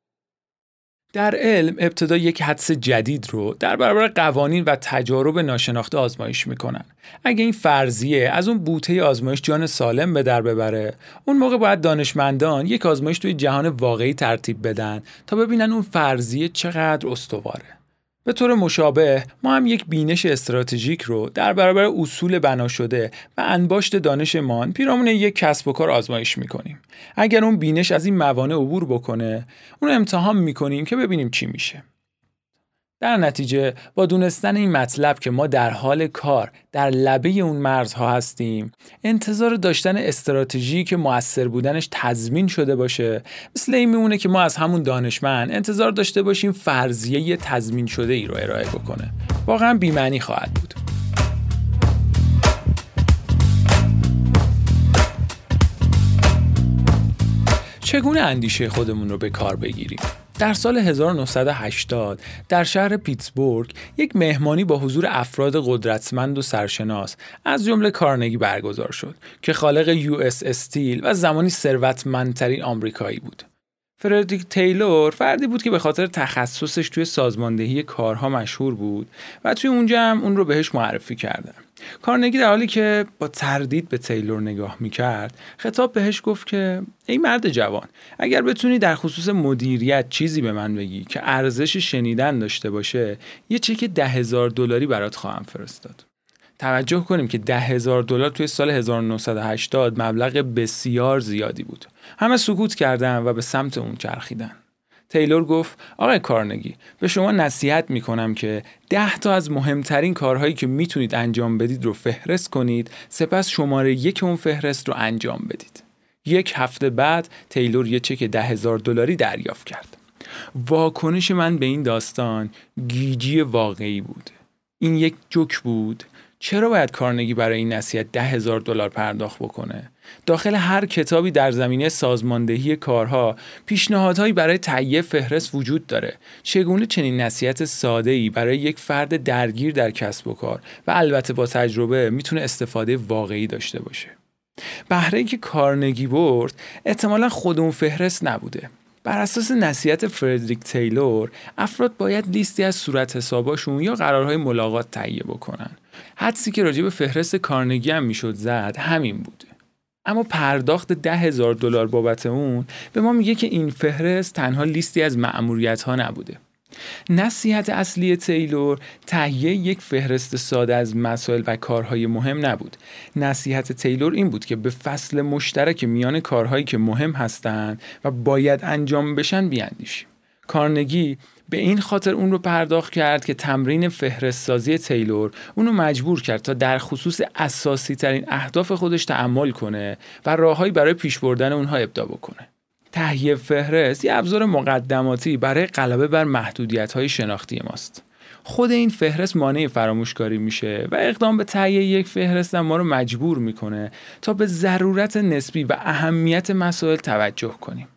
در علم ابتدا یک حدس جدید رو در برابر قوانین و تجارب ناشناخته آزمایش میکنن. اگه این فرضیه از اون بوته آزمایش جان سالم به در ببره، اون موقع باید دانشمندان یک آزمایش توی جهان واقعی ترتیب بدن تا ببینن اون فرضیه چقدر استواره. به طور مشابه ما هم یک بینش استراتژیک رو در برابر اصول بنا شده و انباشت دانشمان پیرامون یک کسب و کار آزمایش می‌کنیم. اگر اون بینش از این موانع عبور بکنه، اون رو امتحان می‌کنیم که ببینیم چی میشه. در نتیجه با دونستن این مطلب که ما در حال کار در لبه اون مرزها هستیم، انتظار داشتن استراتژی که مؤثر بودنش تضمین شده باشه مثل این میمونه که ما از همون دانشمند انتظار داشته باشیم فرضیه تضمین شده ای رو ارائه بکنه. واقعا بی‌معنی خواهد بود. چگونه اندیشه خودمون رو به کار بگیریم؟ در سال 1980 در شهر پیتسبورگ یک مهمانی با حضور افراد قدرتمند و سرشناس از جمله کارنگی برگزار شد که خالق US استیل و زمانی ثروتمندترین آمریکایی بود. فردریک تیلور فردی بود که به خاطر تخصصش توی سازماندهی کارها مشهور بود و توی اونجا هم اون رو بهش معرفی کردن. کارنگی در حالی که با تردید به تیلور نگاه میکرد، خطاب بهش گفت که ای مرد جوان، اگر بتونی در خصوص مدیریت چیزی به من بگی که ارزش شنیدن داشته باشه، یه چک $10,000 برات خواهم فرستاد. توجه کنیم که $10,000 توی سال 1980 مبلغ بسیار زیادی بود. همه سکوت کردند و به سمت اون چرخیدن. تیلور گفت آقای کارنگی، به شما نصیحت میکنم که 10 تا از مهمترین کارهایی که میتونید انجام بدید رو فهرست کنید، سپس شماره 1 اون فهرست رو انجام بدید. 1 هفته بعد تیلور یه چک $10,000 دریافت کرد. واکنش من به این داستان گیجی واقعی بود. این یک جوک بود. چرا باید کارنگی برای این نصیحت $10,000 پرداخت بکنه؟ داخل هر کتابی در زمینه سازماندهی کارها پیشنهادهایی برای تهیه فهرست وجود داره. چگونه چنین نصیحت ساده‌ای برای یک فرد درگیر در کسب و کار و البته با تجربه میتونه استفاده واقعی داشته باشه؟ بهره‌ای که کارنگی برد احتمالاً خود اون فهرست نبوده. بر اساس نصیحت فردریک تیلور، افراد باید لیستی از صورت حساباشون یا قرارهای ملاقات تهیه بکنن. حدسی که راجع به فهرست کارنگی هم میشد زد همین بود. اما پرداخت $10,000 بابت اون به ما میگه که این فهرست تنها لیستی از مأموریت‌ها نبوده. نصیحت اصلی تیلور تهیه یک فهرست ساده از مسائل و کارهای مهم نبود. نصیحت تیلور این بود که به فصل مشترک میان کارهایی که مهم هستند و باید انجام بشن بیاندیشیم. کارنگی به این خاطر اون رو پرداخت کرد که تمرین فهرست سازی تیلور اون رو مجبور کرد تا در خصوص اساسی ترین اهداف خودش تعامل کنه و راههایی برای پیش بردن اونها ابداع بکنه. تهیه فهرست یه ابزار مقدماتی برای غلبه بر محدودیت‌های شناختی ماست. خود این فهرست مانع فراموشکاری میشه و اقدام به تهیه یک فهرست ما رو مجبور میکنه تا به ضرورت نسبی و اهمیت مسائل توجه کنیم.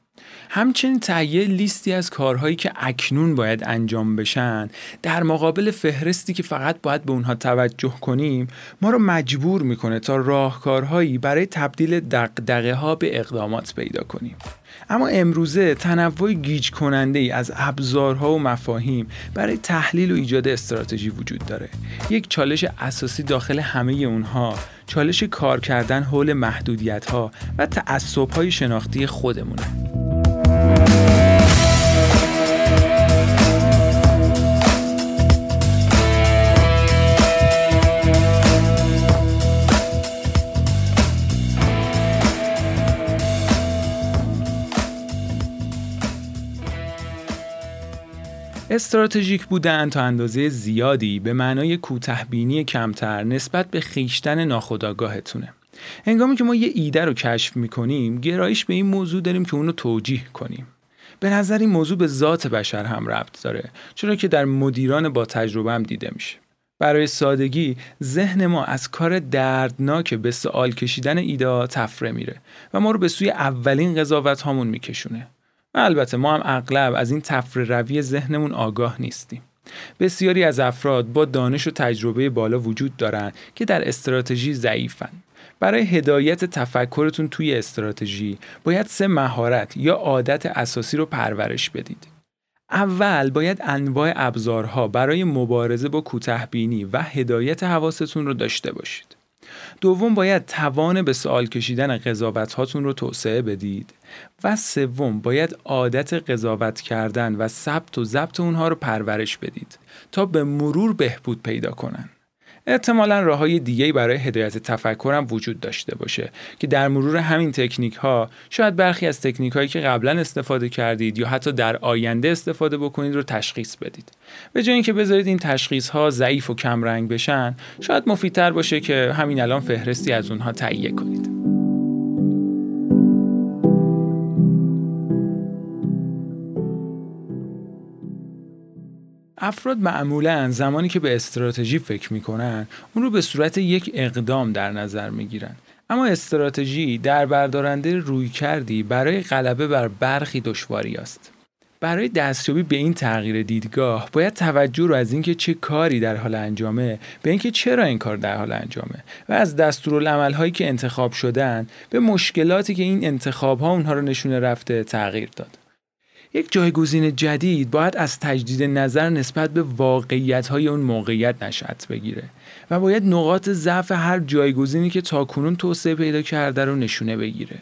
همچنین تهیه لیستی از کارهایی که اکنون باید انجام بشن در مقابل فهرستی که فقط باید به اونها توجه کنیم ما رو مجبور میکنه تا راهکارهایی برای تبدیل دغدغه ها به اقدامات پیدا کنیم. اما امروزه تنوع گیج کننده ای از ابزارها و مفاهیم برای تحلیل و ایجاد استراتژی وجود داره. یک چالش اساسی داخل همه اونها چالش کار کردن حول محدودیت ها و تعصب های شناختی خودمونه. استراتژیک بودن تا اندازه زیادی به معنای کوتاه‌بینی کمتر نسبت به خویشتن ناخودآگاهتونه. هنگامی که ما یه ایده رو کشف می‌کنیم، گرایش به این موضوع داریم که اون رو توجیه کنیم. به نظر این موضوع به ذات بشر هم ربط داره، چرا که در مدیران با تجربه هم دیده میشه. برای سادگی، ذهن ما از کار دردناک به سوال کشیدن ایده تفره میره و ما رو به سوی اولین قضاوت هامون میکشونه. و البته ما هم اغلب از این تفره روی ذهنمون آگاه نیستیم. بسیاری از افراد با دانش و تجربه بالا وجود دارن که در استراتژی ضعیفن. برای هدایت تفکرتون توی استراتژی باید 3 مهارت یا عادت اساسی رو پرورش بدید. اول باید انواع ابزارها برای مبارزه با کوتاه‌بینی و هدایت حواستون رو داشته باشید. دوم باید توان به سوال کشیدن قضاوت هاتون رو توسعه بدید و سوم باید عادت قضاوت کردن و ثبت و ضبط اونها رو پرورش بدید تا به مرور بهبود پیدا کنن. احتمالاً راه‌های دیگه‌ای برای هدایت تفکر هم وجود داشته باشه که در مرور همین تکنیک‌ها شاید برخی از تکنیک‌هایی که قبلا استفاده کردید یا حتی در آینده استفاده بکنید رو تشخیص بدید. به جای اینکه بذارید این تشخیص‌ها ضعیف و کم رنگ بشن، شاید مفیدتر باشه که همین الان فهرستی از اونها تهیه کنید. افراد معمولاً زمانی که به استراتژی فکر میکنن اون رو به صورت یک اقدام در نظر میگیرن، اما استراتژی در بردارنده رویکردی برای غلبه بر برخی دشواری است. برای دستیابی به این تغییر دیدگاه باید توجه رو از اینکه چه کاری در حال انجامه به اینکه چرا این کار در حال انجامه و از دستورالعمل هایی که انتخاب شدن به مشکلاتی که این انتخاب ها اونها رو نشونه رفته تغییر داد. یک جایگزین جدید باید از تجدید نظر نسبت به واقعیت‌های اون موقعیت نشأت بگیره و باید نقاط ضعف هر جایگزینی که تاکنون توسعه پیدا کرده رو نشونه بگیره.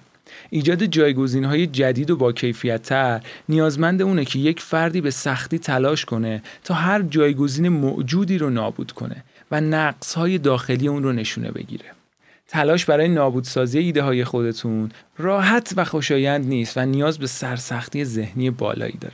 ایجاد جایگزین‌های جدید و با کیفیت‌تر نیازمند اونه که یک فردی به سختی تلاش کنه تا هر جایگزین موجودی رو نابود کنه و نقص‌های داخلی اون رو نشونه بگیره. تلاش برای نابودسازی ایده های خودتون راحت و خوشایند نیست و نیاز به سرسختی ذهنی بالایی داره.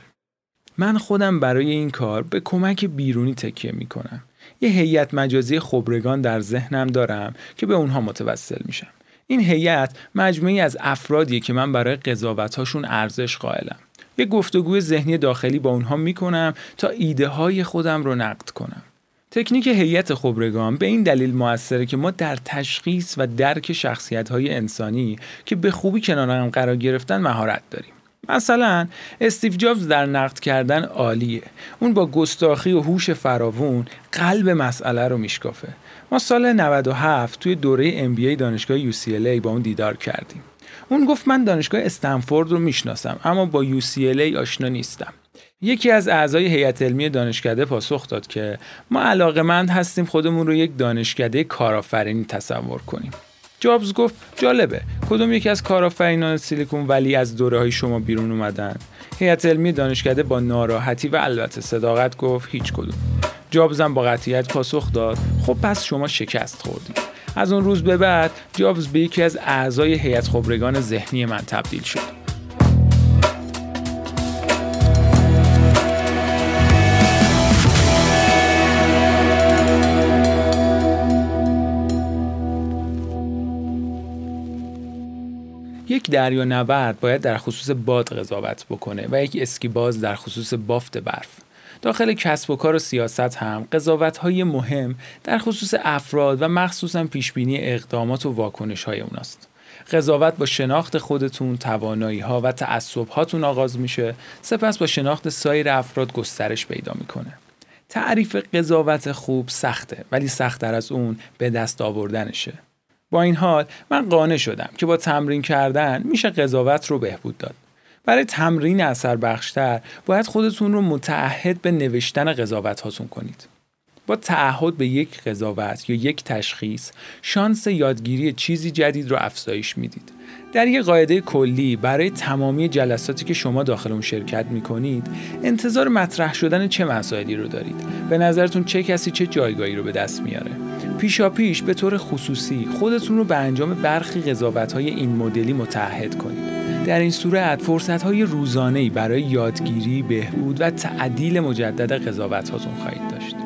من خودم برای این کار به کمک بیرونی تکیه می کنم. یه هیئت مجازی خبرگان در ذهنم دارم که به اونها متوسل میشم. این هیئت مجموعی از افرادیه که من برای قضاوت‌هاشون ارزش قائلم. یه گفتگوی ذهنی داخلی با اونها می کنم تا ایده های خودم رو نقد کنم. تکنیک هیئت خبرگان به این دلیل موثره که ما در تشخیص و درک شخصیت‌های انسانی که به خوبی کنار هم قرار گرفتن مهارت داریم. مثلا استیو جابز در نقد کردن عالیه. اون با گستاخی و هوش فراوون قلب مسئله رو میشکافه. ما سال 97 توی دوره MBA دانشگاه UCLA با اون دیدار کردیم. اون گفت من دانشگاه استنفورد رو میشناسم اما با UCLA آشنا نیستم. یکی از اعضای هیئت علمی دانشکده پاسخ داد که ما علاقه‌مند هستیم خودمون رو یک دانشکده کارآفرینی تصور کنیم. جابز گفت جالبه، کدوم یکی از کارآفرینان سیلیکون ولی از دوره‌های شما بیرون اومدن؟ هیئت علمی دانشکده با ناراحتی و البته صداقت گفت هیچ کدوم. جابز هم با قطعیت پاسخ داد خب پس شما شکست خوردید. از اون روز به بعد جابز به یکی از اعضای هیئت خبرگان ذهنی من تبدیل شد. یک دریانورد باید در خصوص باد قضاوت بکنه و یک اسکیباز در خصوص بافت برف. داخل کسب و کار و سیاست هم قضاوت‌های مهم در خصوص افراد و مخصوصاً پیشبینی اقدامات و واکنش‌های اوناست. قضاوت با شناخت خودتون، توانایی‌ها و تعصب‌هاتون آغاز میشه، سپس با شناخت سایر افراد گسترش پیدا میکنه. تعریف قضاوت خوب سخته، ولی سخت‌تر از اون به دست آوردنشه. با این حال من قانع شدم که با تمرین کردن میشه قضاوت رو بهبود داد. برای تمرین اثر بخشتر باید خودتون رو متعهد به نوشتن قضاوت هاتون کنید. با تعهد به یک قضاوت یا یک تشخیص شانس یادگیری چیزی جدید رو افزایش میدید. در یک قاعده کلی برای تمامی جلساتی که شما داخل اون شرکت میکنید انتظار مطرح شدن چه مسائلی رو دارید؟ به نظرتون چه کسی چه جایگاهی رو به دست میاره؟ پیشاپیش به طور خصوصی خودتون رو به انجام برخی قضاوت‌های این مدلی متعهد کنید. در این صورت فرصت‌های روزانه‌ای برای یادگیری، بهبود و تعدیل مجدد قضاوت‌هاتون خواهید داشت.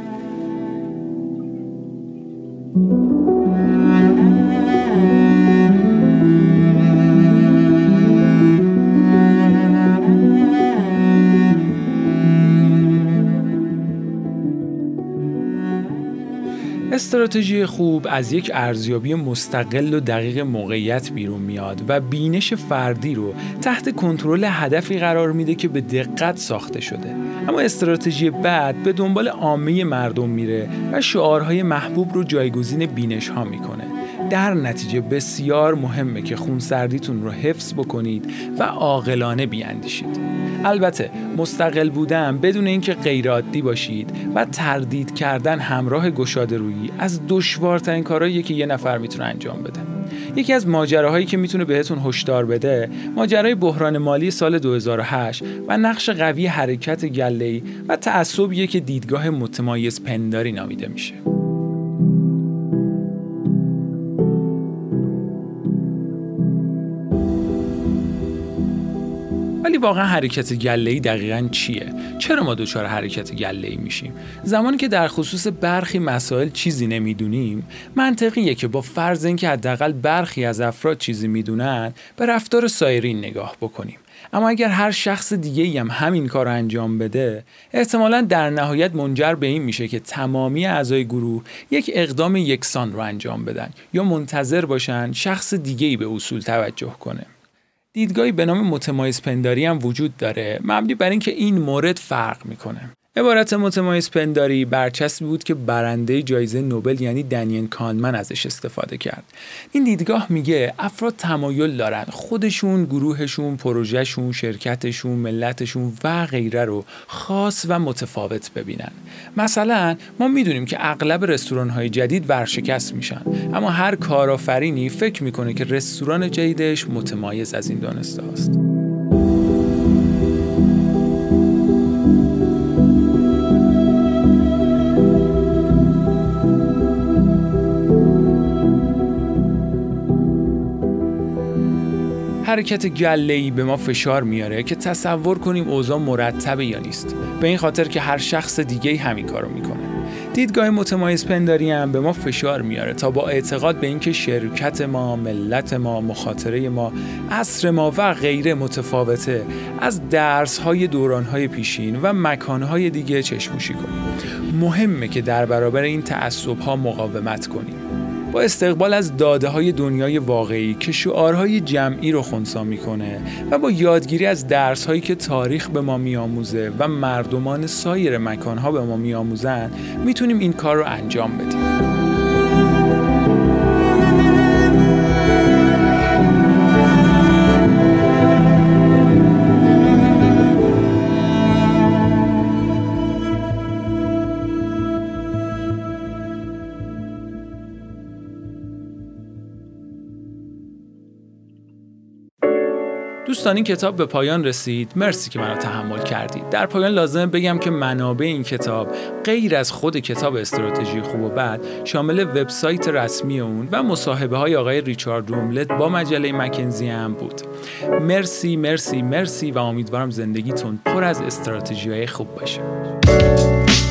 استراتژی خوب از یک ارزیابی مستقل و دقیق موقعیت بیرون میاد و بینش فردی رو تحت کنترل هدفی قرار میده که به دقت ساخته شده. اما استراتژی بد به دنبال عامه مردم میره و شعارهای محبوب رو جایگزین بینش ها میکنه. در نتیجه بسیار مهمه که خونسردیتون رو حفظ بکنید و عاقلانه بیاندیشید. البته مستقل بودن بدون اینکه غیرعادی باشید و تردید کردن همراه گشاده رویی از دشوارترین کارهاییه که یه نفر میتونه انجام بده. یکی از ماجراهایی که میتونه بهتون هشدار بده، ماجرای بحران مالی سال 2008 و نقش قوی حرکت گله‌ای و تعصبیه که دیدگاه متمایز پنداری نامیده میشه. ولی واقعا حرکت گله‌ای دقیقاً چیه؟ چرا ما دچار حرکت گله‌ای میشیم؟ زمانی که در خصوص برخی مسائل چیزی نمیدونیم، منطقیه که با فرض اینکه حداقل برخی از افراد چیزی میدونن، به رفتار سایرین نگاه بکنیم. اما اگر هر شخص دیگه‌ای هم همین کار رو انجام بده، احتمالاً در نهایت منجر به این میشه که تمامی اعضای گروه یک اقدام یکسان رو انجام بدن یا منتظر باشن شخص دیگه‌ای به اصول توجه کنه. دیدگاهی به نام متمایزپنداری هم وجود داره، مبنی بر اینکه این مورد فرق میکنه. عبارت متمایزپنداری برچسبی بود که برنده جایزه نوبل یعنی دنیل کانمن ازش استفاده کرد. این دیدگاه میگه افراد تمایل دارن خودشون، گروهشون، پروژهشون، شرکتشون، ملتشون و غیره رو خاص و متفاوت ببینن. مثلا ما میدونیم که اغلب رستوران‌های جدید ورشکست میشن، اما هر کارآفرینی فکر میکنه که رستوران جدیدش متمایز از این دانسته است. حرکت گله‌ای به ما فشار میاره که تصور کنیم اوضاع مرتبه یا نیست، به این خاطر که هر شخص دیگه‌ای همین کارو میکنه. دیدگاه متمایزپنداری هم به ما فشار میاره تا با اعتقاد به اینکه شرکت ما، ملت ما، مخاطره ما، عصر ما و غیره متفاوته، از درس‌های دوران‌های پیشین و مکان‌های دیگه چشم‌پوشی کنیم. مهمه که در برابر این تعصب‌ها مقاومت کنیم. با استقبال از داده‌های دنیای واقعی که شعارهای جمعی رو خنثی می‌کنه و با یادگیری از درس‌هایی که تاریخ به ما می‌آموزه و مردمان سایر مکان‌ها به ما می‌آموزن، می‌تونیم این کار رو انجام بدیم. دوستان این کتاب به پایان رسید. مرسی که منو تحمل کردید. در پایان لازم بگم که منابع این کتاب غیر از خود کتاب استراتژی خوب و بد شامل وبسایت رسمی اون و مصاحبه‌های آقای ریچارد روملت با مجله مکنزی هم بود. مرسی مرسی مرسی و امیدوارم زندگیتون پر از استراتژی‌های خوب باشه.